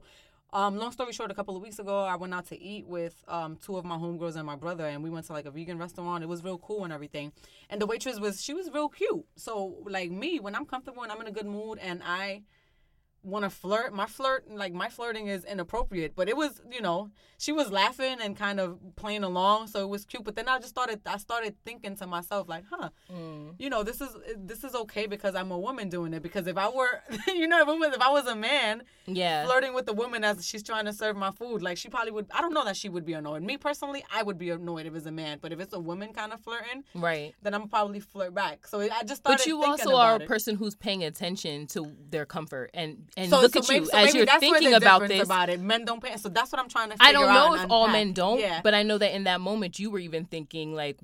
um, long story short, a couple of weeks ago, I went out to eat with um, two of my homegirls and my brother, and we went to, like, a vegan restaurant. It was real cool and everything. And the waitress was, she was real cute. So, like, me, when I'm comfortable and I'm in a good mood and I... want to flirt my flirt like my flirting is inappropriate, but it was, you know, she was laughing and kind of playing along, so it was cute. But then I just started I started thinking to myself like huh mm. you know, this is this is okay because I'm a woman doing it, because if I were you know if I was a man yeah flirting with the woman as she's trying to serve my food, like she probably would, I don't know that she would be annoyed. Me personally, I would be annoyed if it's a man, but if it's a woman kind of flirting, right, then I'm probably flirt back. So I just started but you thinking also are a it. person who's paying attention to their comfort and And so, look so at maybe, you so as you're thinking about this. About it. Men don't pay. So that's what I'm trying to figure out. I don't know if unpack. all men don't, yeah. but I know that in that moment you were even thinking like,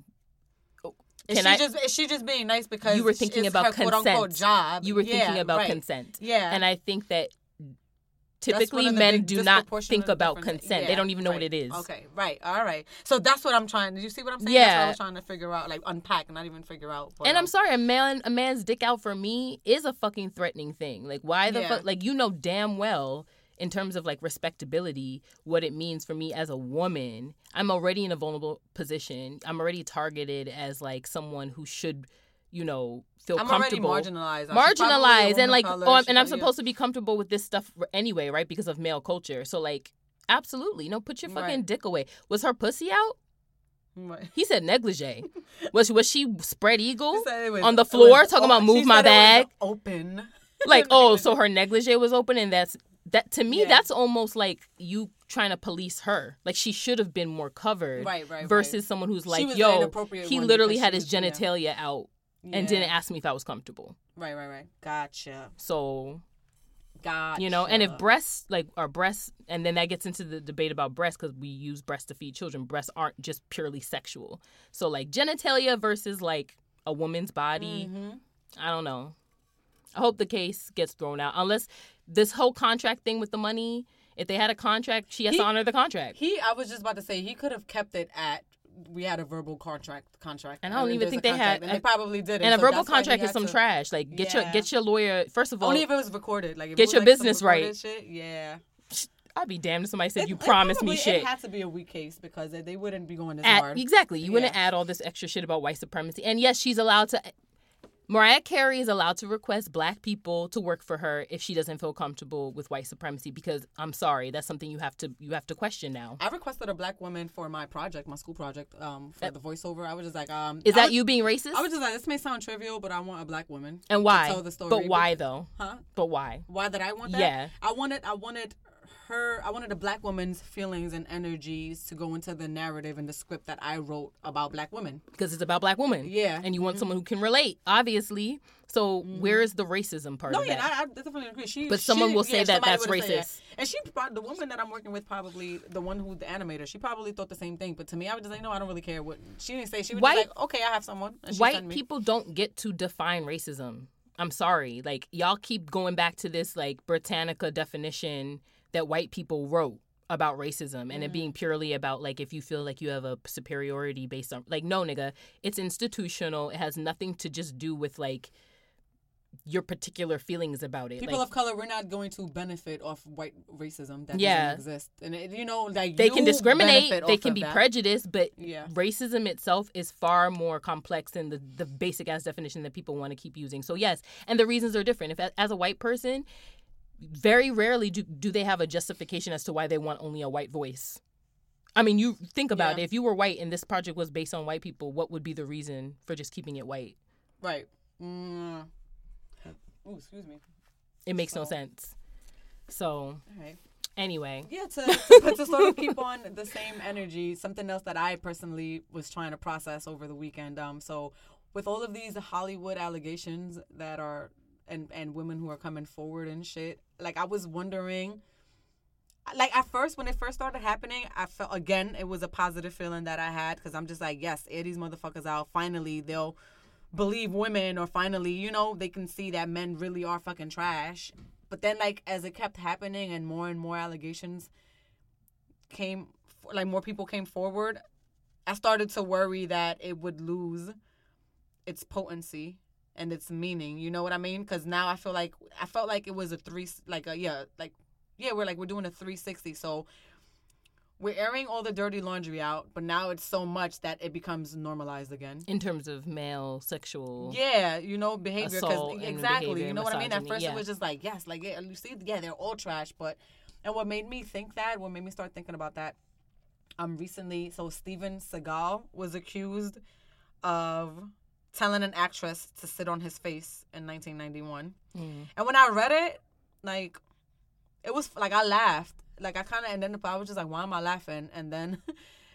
oh, can is she I? Just, is she just being nice because you were thinking it's about her consent. Quote unquote job. You were yeah, thinking about right. consent. Yeah, and I think that typically men do not think about consent. Yeah, they don't even know right. what it is. Okay, right, all right. So that's what I'm trying. Did you see what I'm saying? Yeah, that's what I was trying to figure out, like unpack, not even figure out. What and I'm, I'm sorry, a man, a man's dick out for me is a fucking threatening thing. Like why the yeah. fuck? Like you know damn well in terms of like respectability, what it means for me as a woman. I'm already in a vulnerable position. I'm already targeted as like someone who should. You know, feel I'm comfortable. I'm already marginalized. I'm marginalized, and like, oh, and I'm supposed to be comfortable with this stuff anyway, right? Because of male culture. So, like, absolutely, no, put your fucking right. dick away. Was her pussy out? Right. He said negligee. was, was she spread eagle she was, on the floor was, talking oh, about move my bag? Open. Like, oh, so her negligee was open, and that's that. To me, yeah. that's almost like you trying to police her. Like, she should have been more covered, right? Right. Versus right. someone who's like, yo, he literally had his was, genitalia yeah. out and yeah. didn't ask me if I was comfortable. Right. Right. Right. Gotcha. So. Gotcha. You know, and if breasts, like, are breasts, and then that gets into the debate about breasts because we use breasts to feed children. Breasts aren't just purely sexual. So, like, genitalia versus, like, a woman's body, mm-hmm. I don't know. I hope the case gets thrown out. Unless this whole contract thing with the money, if they had a contract, she has he, to honor the contract. He, I was just about to say, he could have kept it at, we had a verbal contract. Contract, and I don't I mean, even think they had. And a, they probably didn't. And a so verbal contract is some to, trash. Like, get yeah. your get your lawyer. First of all, only if it was recorded. Like, if get it was your like business right. Shit, yeah, I'd be damned if somebody said it, you promised probably, me shit. It had to be a weak case because they, they wouldn't be going this At, hard. Exactly, you yeah. wouldn't add all this extra shit about white supremacy. And yes, she's allowed to. Mariah Carey is allowed to request black people to work for her if she doesn't feel comfortable with white supremacy because, I'm sorry, that's something you have to you have to question now. I requested a black woman for my project, my school project, um, for that, the voiceover. I was just like... um, Is I that was, you being racist? I was just like, this may sound trivial, but I want a black woman. And why? To tell the story. But why, though? Huh? But why? Why did I want that? Yeah. I wanted... I wanted... her I wanted a black woman's feelings and energies to go into the narrative and the script that I wrote about black women. Because it's about black women. Yeah. And you want mm-hmm. someone who can relate, obviously. So mm-hmm. where is the racism part no, of yeah, that? No, yeah, I, I definitely agree. She, but someone she, will say yeah, that that's racist. That. And she, the woman that I'm working with, probably the one who, the animator, she probably thought the same thing. But to me, I was just like, no, I don't really care. What she didn't say. She was white, just like, okay, I have someone. And she white me. People don't get to define racism. I'm sorry. Like, y'all keep going back to this, like, Britannica definition that white people wrote about racism and mm-hmm. it being purely about, like, if you feel like you have a superiority based on, like, no, nigga, it's institutional. It has nothing to just do with, like, your particular feelings about it. People like, of color, we're not going to benefit off white racism that yeah. doesn't exist. And, it, you know, like, they you can discriminate, they can be that. prejudiced, but yeah. racism itself is far more complex than the, the basic ass definition that people want to keep using. So, yes, and the reasons are different. If, as a white person, very rarely do, do they have a justification as to why they want only a white voice. I mean, you think about yeah. it. If you were white and this project was based on white people, what would be the reason for just keeping it white? Right. Mm. Ooh, excuse me. It makes so. no sense. So, all right. Anyway. Yeah, to, to, but to sort of keep on the same energy, something else that I personally was trying to process over the weekend. Um, So with all of these Hollywood allegations that are... and and women who are coming forward and shit. Like, I was wondering, like, at first, when it first started happening, I felt, again, it was a positive feeling that I had because I'm just like, yes, air these motherfuckers out. Finally, they'll believe women, or finally, you know, they can see that men really are fucking trash. But then, like, as it kept happening and more and more allegations came, like, more people came forward, I started to worry that it would lose its potency and its meaning, you know what I mean? Because now I feel like, I felt like it was a three, like a, yeah, like, yeah, we're like, we're doing a three sixty. So we're airing all the dirty laundry out, but now it's so much that it becomes normalized again. In terms of male sexual. Yeah, you know, behavior. Cause, exactly. Behavior, you know what I mean? At first yeah. it was just like, yes, like, yeah, you see, yeah, they're all trash. But, and what made me think that, what made me start thinking about that um, recently, so Steven Seagal was accused of telling an actress to sit on his face in nineteen ninety-one. Mm. And when I read it, like, it was, like, I laughed. Like, I kind of, and then I was just like, why am I laughing? And then,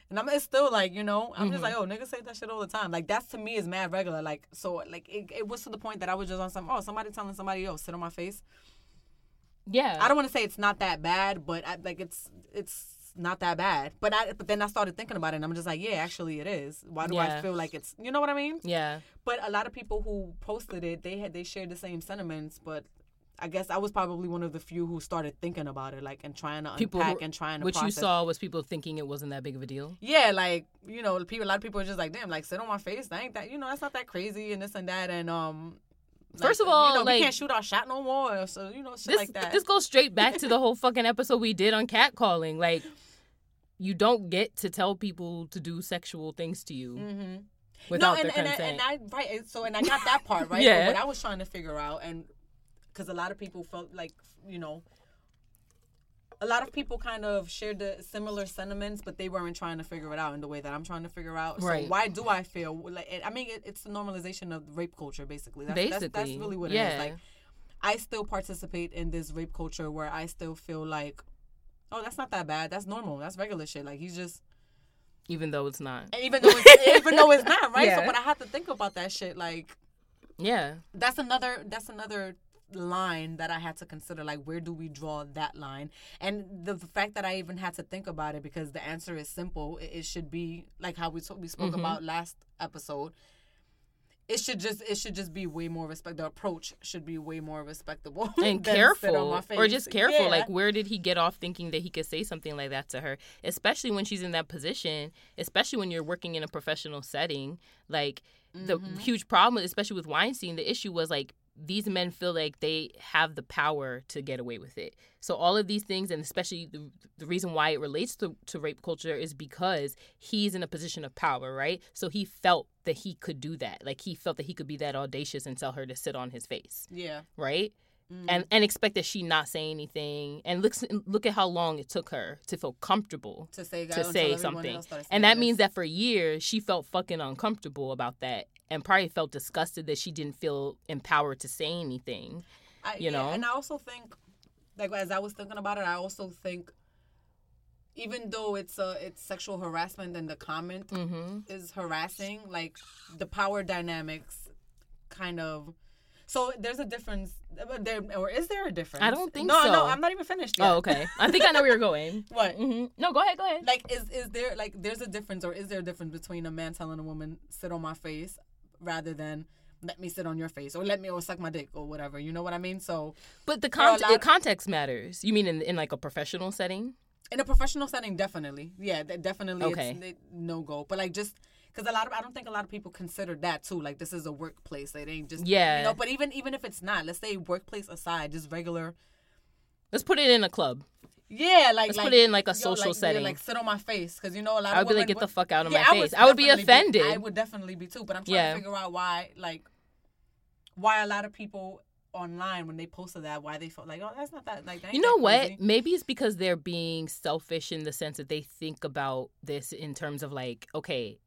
and I'm it's still like, you know, I'm mm-hmm. just like, oh, niggas say that shit all the time. Like, that's, to me, is mad regular. Like, so, like, it, it was to the point that I was just on some, oh, somebody telling somebody, yo, sit on my face. Yeah. I don't want to say it's not that bad, but, I, like, it's, it's, not that bad. But I but then I started thinking about it and I'm just like, yeah, actually it is. Why do yeah. I feel like it's, you know what I mean? Yeah. But a lot of people who posted it, they had they shared the same sentiments, but I guess I was probably one of the few who started thinking about it, like, and trying to people unpack were, and trying to What process. You saw was people thinking it wasn't that big of a deal? Yeah, like, you know, people a lot of people are just like, damn, like, sit on my face. I ain't that, you know, that's not that crazy and this and that and um Like, First of all, you know, like, we can't shoot our shot no more, so, you know, shit this, like that. This goes straight back to the whole fucking episode we did on catcalling. Like, you don't get to tell people to do sexual things to you mm-hmm. without no, and, their and, consent. And, and I, right, so, and I got that part, right? yeah. But what I was trying to figure out, and because a lot of people felt like, you know, a lot of people kind of shared the similar sentiments, but they weren't trying to figure it out in the way that I'm trying to figure out. Right. So why do I feel like it, I mean it, it's the normalization of rape culture basically. That's, basically, that's, that's really what it yeah. is. Like I still participate in this rape culture where I still feel like, oh, that's not that bad. That's normal. That's regular shit. Like he's just. Even though it's not. Even though it's, even though it's not, right? Yeah. So, but I have to think about that shit. Like, yeah, that's another. That's another line that I had to consider. Like, where do we draw that line? And the fact that I even had to think about it, because the answer is simple. It, it should be like how we t- we spoke mm-hmm. about last episode. It should just it should just be way more respect. The approach should be way more respectable and careful, or just careful. Yeah. Like, where did he get off thinking that he could say something like that to her? Especially when she's in that position. Especially when you're working in a professional setting. Like mm-hmm. the huge problem, especially with Weinstein, the issue was like these men feel like they have the power to get away with it. So all of these things, and especially the, the reason why it relates to, to rape culture is because he's in a position of power, right? So he felt that he could do that. Like, he felt that he could be that audacious and tell her to sit on his face. Yeah. Right? Mm. And and expect that she not say anything. And look, look at how long it took her to feel comfortable to say, to say something. And that this. means that for years, she felt fucking uncomfortable about that and probably felt disgusted that she didn't feel empowered to say anything, I, you yeah, know? And I also think, like, as I was thinking about it, I also think even though it's uh, it's sexual harassment and the comment mm-hmm. is harassing, like, the power dynamics kind of... So there's a difference, there, or is there a difference? I don't think no, so. No, no, I'm not even finished yet. Oh, okay. I think I know where you're going. What? Mm-hmm. No, go ahead, go ahead. Like, is is there, like, there's a difference, or is there a difference between a man telling a woman, sit on my face, rather than let me sit on your face, or let me, or suck my dick, or whatever, you know what I mean? So... But the, con- the of- context matters. You mean in, in, like, a professional setting? In a professional setting, definitely. Yeah, definitely. Okay. It's, it, no go. But, like, just... Because a lot of I don't think a lot of people consider that too. Like, this is a workplace. It ain't just yeah. You know, but even even if it's not, let's say workplace aside, just regular. Let's put it in a club. Yeah, like let's like, put it in like a yo, social like, setting. Yeah, like sit on my face, because you know a lot. I'd of women, be like, get the fuck out of yeah, my I face. I would be offended. Be, I would definitely be too. But I'm trying yeah. to figure out why, like, why a lot of people online when they posted that, why they felt like, oh, that's not that, like, that, you know what, crazy. Maybe it's because they're being selfish in the sense that they think about this in terms of like, okay.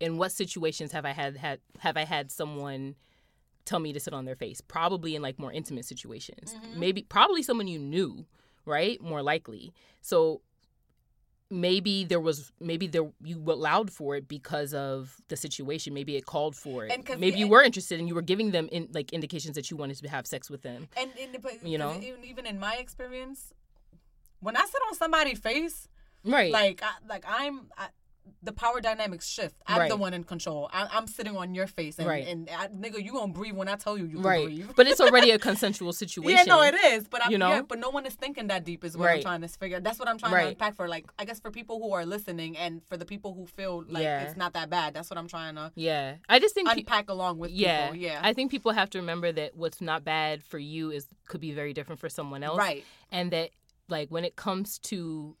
In what situations have I had, had have I had someone tell me to sit on their face? Probably in like more intimate situations. Mm-hmm. Maybe probably someone you knew, right? More likely. So maybe there was maybe there you allowed for it because of the situation. Maybe it called for it. And maybe you were interested and you were giving them in, like indications that you wanted to have sex with them. And, and but, you know, even in my experience, when I sit on somebody's face, right? Like I, like I'm. I, the power dynamics shift. I'm right. the one in control. I, I'm sitting on your face. And, right. and I, nigga, you gonna breathe when I tell you you can right. breathe. But it's already a consensual situation. Yeah, no, it is. But I'm, you know? yeah, but no one is thinking that deep is what right. I'm trying to figure. That's what I'm trying right. to unpack for, like, I guess for people who are listening and for the people who feel like yeah. it's not that bad. That's what I'm trying to yeah. I just think unpack pe- along with yeah. people. Yeah. I think people have to remember that what's not bad for you is could be very different for someone else. Right. And that, like, when it comes to...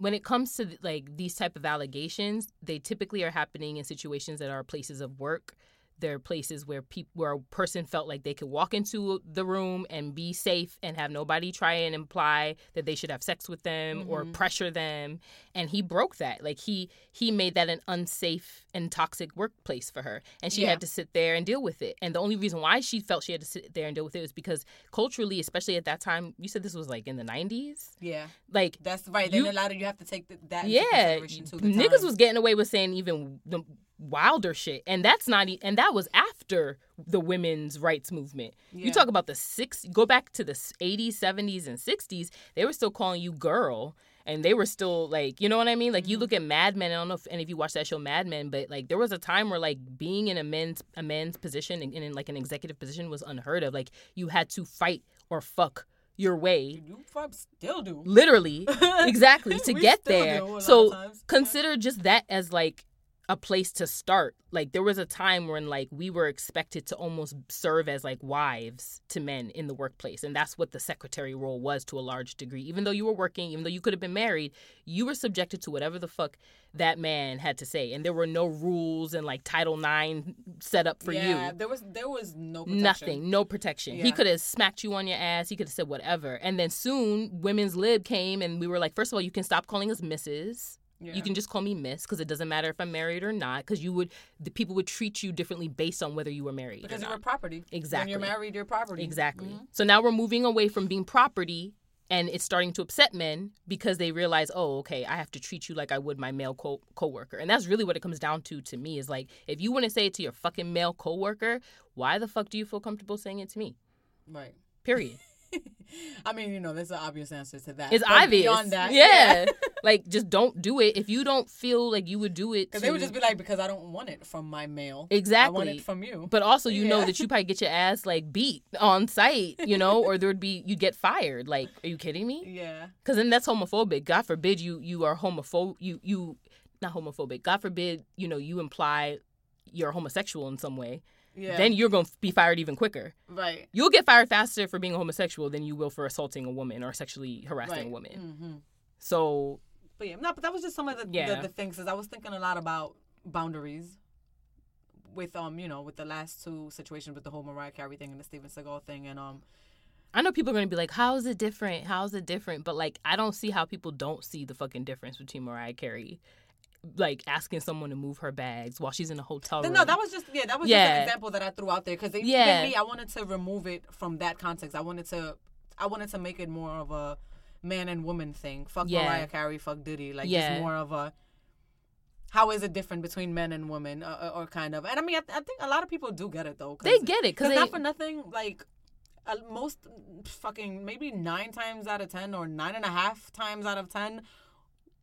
When it comes to, like, these type of allegations, they typically are happening in situations that are places of work. They're places where people, where a person felt like they could walk into the room and be safe and have nobody try and imply that they should have sex with them mm-hmm. or pressure them. And he broke that. Like, he he made that an unsafe and toxic workplace for her. And she yeah. had to sit there and deal with it. And the only reason why she felt she had to sit there and deal with it was because culturally, especially at that time, you said this was, like, in the nineties? Yeah. Like... That's right. Then you, a lot of you have to take the, that yeah, into consideration too. Yeah. Niggas time. was getting away with saying even... The, wilder shit, and that's not and that was after the women's rights movement. Yeah. You talk about the six go back to the eighties, seventies, and sixties, they were still calling you girl, and they were still like, you know what I mean? Like, mm-hmm. you look at Mad Men, I don't know if any of you watch that show Mad Men, but like there was a time where like being in a men's a man's position and, and in like an executive position was unheard of. Like, you had to fight or fuck your way. You still do. Literally. Exactly. To get there. So consider just that as like a place to start. Like, there was a time when, like, we were expected to almost serve as, like, wives to men in the workplace. And that's what the secretary role was to a large degree. Even though you were working, even though you could have been married, you were subjected to whatever the fuck that man had to say. And there were no rules and, like, Title nine set up for yeah, you. Yeah, there was, there was no protection. Nothing, no protection. Yeah. He could have smacked you on your ass. He could have said whatever. And then soon, Women's Lib came, and we were like, first of all, you can stop calling us missus. Yeah. You can just call me Miss, because it doesn't matter if I'm married or not, because you would, the people would treat you differently based on whether you were married because you were property. Exactly. When you're married, you're property. Exactly. Mm-hmm. So now we're moving away from being property, and it's starting to upset men because they realize, oh, okay, I have to treat you like I would my male co- co-worker. And that's really what it comes down to to me, is like, if you want to say it to your fucking male co-worker, why the fuck do you feel comfortable saying it to me? Right. Period. I mean, you know, there's an obvious answer to that. It's but obvious. Beyond that. Yeah. yeah. Like, just don't do it. If you don't feel like you would do it. Because to... they would just be like, because I don't want it from my male. Exactly. I want it from you. But also, you yeah. know that you probably get your ass, like, beat on site, you know, or there would be, you'd get fired. Like, are you kidding me? Yeah. Because then that's homophobic. God forbid you, you are homophobic. You, you, not homophobic. God forbid, you know, you imply you're homosexual in some way. Yeah. Then you're going to be fired even quicker. Right. You'll get fired faster for being a homosexual than you will for assaulting a woman or sexually harassing right. a woman. Mm-hmm. So. But yeah, no, but that was just some of the, yeah. the, the things, because I was thinking a lot about boundaries with, um, you know, with the last two situations, with the whole Mariah Carey thing and the Steven Seagal thing. And um, I know people are going to be like, how is it different? How is it different? But, like, I don't see how people don't see the fucking difference between Mariah Carey, like, asking someone to move her bags while she's in a hotel room. No, that was just, yeah, that was yeah. just an example that I threw out there. Because yeah. even me, I wanted to remove it from that context. I wanted to, I wanted to make it more of a man and woman thing. Fuck yeah. Mariah Carey, fuck Diddy. Like, yeah. just more of a, how is it different between men and women, uh, or kind of. And I mean, I, I think a lot of people do get it, though. Cause, they get it. Because not for nothing, like, uh, most fucking, maybe nine times out of ten or nine and a half times out of ten,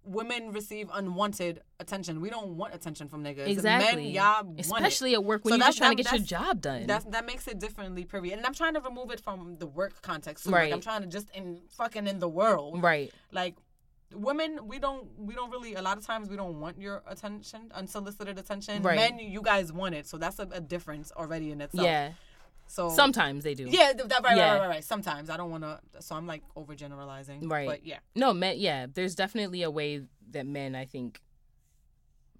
women receive unwanted attention. We don't want attention from niggas. Exactly. Men, y'all want it. Especially at work when so you're just trying to get your job done. That's, that makes it differently, period. And I'm trying to remove it from the work context. So right. Like, I'm trying to just in fucking in the world. Right. Like, women, we don't we don't really, a lot of times we don't want your attention, unsolicited attention. Right. Men, you guys want it. So that's a, a difference already in itself. Yeah. So sometimes they do. Yeah, that, right, yeah. right, right, right. Sometimes I don't want to. So I'm like overgeneralizing. Right. But yeah. No, men. Yeah, there's definitely a way that men, I think,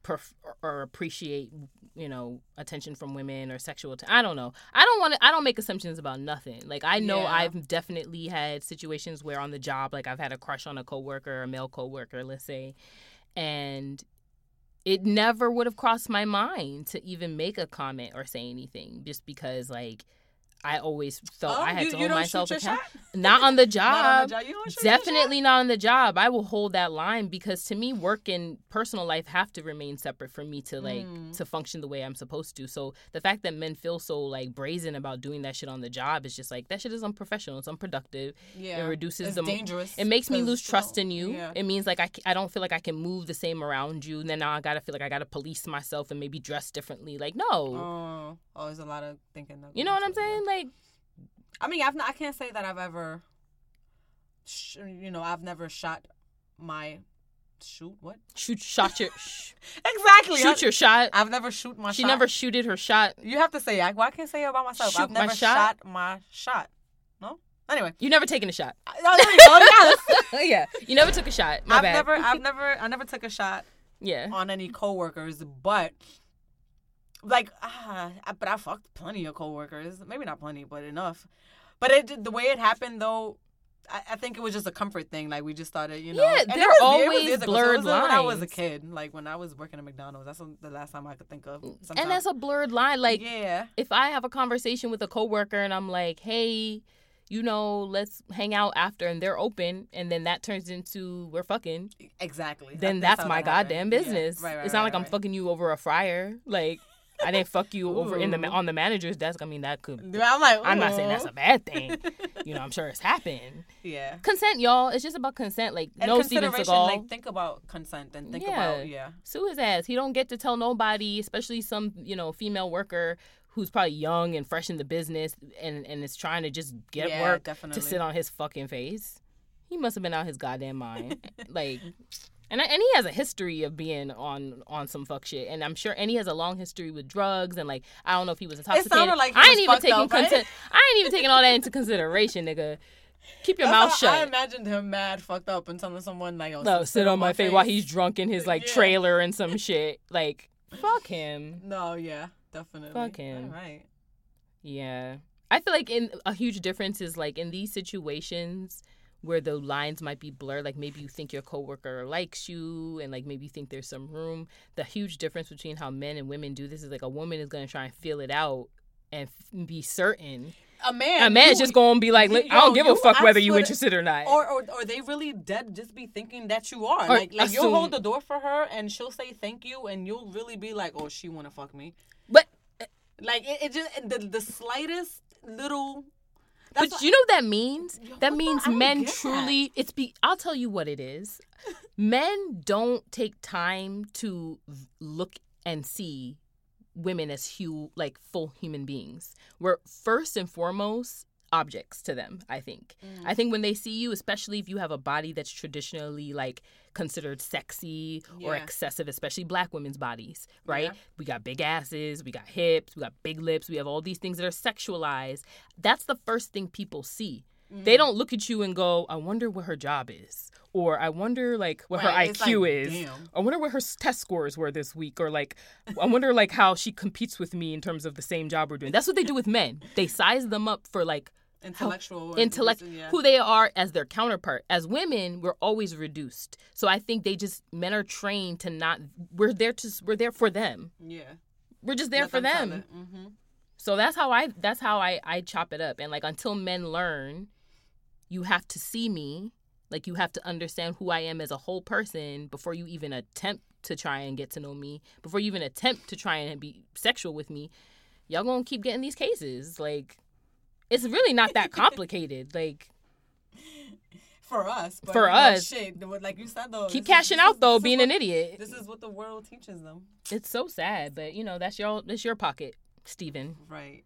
perf- or appreciate, you know, attention from women or sexual. T- I don't know. I don't want to. I don't make assumptions about nothing. Like, I know yeah. I've definitely had situations where on the job, like, I've had a crush on a coworker, a male coworker, let's say, and it never would have crossed my mind to even make a comment or say anything, just because, like, I always felt oh, I had you, to hold myself accountable. Not on the job. Not on the job. Definitely not on the job. I will hold that line, because to me, work and personal life have to remain separate for me to, like, mm. to function the way I'm supposed to. So the fact that men feel so, like, brazen about doing that shit on the job is just like, that shit is unprofessional. It's unproductive. Yeah. It reduces it's the dangerous. It makes me lose trust in you. Yeah. It means, like, I, I don't feel like I can move the same around you. And then now I gotta feel like I gotta police myself and maybe dress differently. Like, no. Oh, oh there's a lot of thinking. That you know what I'm saying? Like, Like, I mean, I've not, I can't say that I've ever, sh- you know, I've never shot my shoot what shoot shot your sh- exactly shoot I, your shot. I've never shoot my. She shot. She never shooted her shot. You have to say that. Well, I can't say it about myself. Shoot I've never my shot. shot my shot. No. Anyway, you never taken a shot. I, no, there you go. Yeah, you never took a shot. My I've bad. never, I've never, I never took a shot. Yeah. On any coworkers, but. Like, ah, but I fucked plenty of coworkers. Maybe not plenty, but enough. But it, the way it happened, though, I, I think it was just a comfort thing. Like, we just started, you know. Yeah, and they're was, always was, blurred was, lines. When I was a kid, like, when I was working at McDonald's, that's the last time I could think of. Sometime. And that's a blurred line. Like, yeah. If I have a conversation with a coworker and I'm like, hey, you know, let's hang out after, and they're open, and then that turns into we're fucking. Exactly. Then that's, that's my that goddamn business. Yeah. Right, right, it's not right, like right, I'm right. fucking you over a fryer. Like. I didn't fuck you ooh. Over in the on the manager's desk. I mean, that could be. I'm like, ooh. I'm not saying that's a bad thing. You know, I'm sure it's happened. Yeah. Consent, y'all. It's just about consent. Like, and no Steven Seagal. Like, think about consent and think yeah. about, yeah. Sue his ass. He don't get to tell nobody, especially some, you know, female worker who's probably young and fresh in the business and, and is trying to just get yeah, work definitely. To sit on his fucking face. He must have been out his goddamn mind. Like... And I, and he has a history of being on, on some fuck shit. And I'm sure, and he has a long history with drugs. And, like, I don't know if he was intoxicated. It like he I ain't even taking up, right? conti- I ain't even taking all that into consideration, nigga. Keep your That's mouth shut. I imagined him mad fucked up and telling someone, like, oh, no, sit, sit on, on my face while he's drunk in his, like, yeah. trailer and some shit. Like, fuck him. No, yeah, definitely. Fuck him. All right. Yeah. I feel like in a huge difference is, like, in these situations where the lines might be blurred, like maybe you think your coworker likes you and, like, maybe you think there's some room. The huge difference between how men and women do this is, like, a woman is going to try and feel it out and f- be certain. A man, a man's you, just gonna be like, yo, I don't give you, a fuck whether you interested or not. Or, or or they really dead just be thinking that you are. Or, like, like you'll hold the door for her and she'll say thank you and you'll really be like, oh, she wanna fuck me. But like it, it just the the slightest little. But what, you know what that means? Yo, that means men truly. That. It's be. I'll tell you what it is. Men don't take time to look and see women as hu- like full human beings. We're first and foremost objects to them, I think. Mm. I think when they see you, especially if you have a body that's traditionally like considered sexy yeah. or excessive, especially black women's bodies, right? Yeah. We got big asses, we got hips, we got big lips, we have all these things that are sexualized. That's the first thing people see. Mm. They don't look at you and go, I wonder what her job is. Or I wonder, like, what right, her I Q like, is. Damn. I wonder what her test scores were this week. Or, like, I wonder, like, how she competes with me in terms of the same job we're doing. That's what they do with men. They size them up for, like, intellectual. How, intellect, yeah. who they are as their counterpart. As women, we're always reduced. So I think they just, men are trained to not, we're there to, we're there for them. Yeah. We're just there Let for them. them. Mm-hmm. So that's how I, that's how I, I chop it up. And, like, until men learn, you have to see me. Like, you have to understand who I am as a whole person before you even attempt to try and get to know me, before you even attempt to try and be sexual with me. Y'all gonna keep getting these cases. Like, it's really not that complicated. Like, for us. But for us. Shit. Like you said, though. Keep cashing is, out, is, though, being what, an idiot. This is what the world teaches them. It's so sad, but, you know, that's your, that's your pocket, Steven. Right.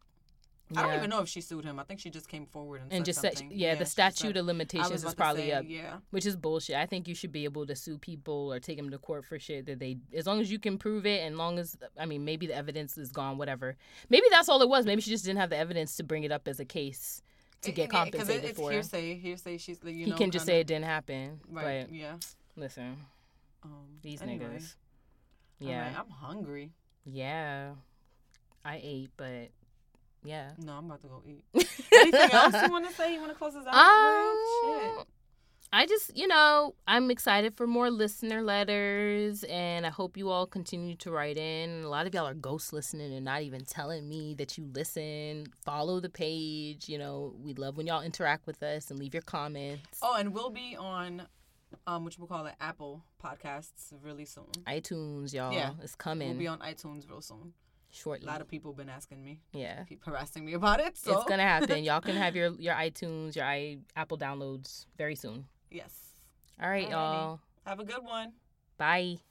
Yeah. I don't even know if she sued him. I think she just came forward and, and said just said, something. Yeah, yeah, the statute of limitations is probably say, up, yeah. which is bullshit. I think you should be able to sue people or take them to court for shit that they, as long as you can prove it, and long as, I mean, maybe the evidence is gone, whatever. Maybe that's all it was. Maybe she just didn't have the evidence to bring it up as a case to get it, compensated it, it, it's for. It's hearsay. Hearsay. She's, you know, he can just kinda, say it didn't happen. Right. But yeah. Listen, um, these anyway. niggas. Yeah. Right, I'm hungry. Yeah. I ate, but. Yeah. No, I'm about to go eat. Anything else you want to say? You want to close this out? Um, Shit. I just, you know, I'm excited for more listener letters, and I hope you all continue to write in. A lot of y'all are ghost listening and not even telling me that you listen. Follow the page. You know, we love when y'all interact with us and leave your comments. Oh, and we'll be on, um, what you would call it, Apple Podcasts really soon. iTunes, y'all. Yeah. It's coming. We'll be on iTunes real soon. Shortly. A lot of people been asking me. Yeah. Keep harassing me about it. So. It's going to happen. Y'all can have your, your iTunes, your I, Apple downloads very soon. Yes. All right, Alrighty. Y'all. Have a good one. Bye.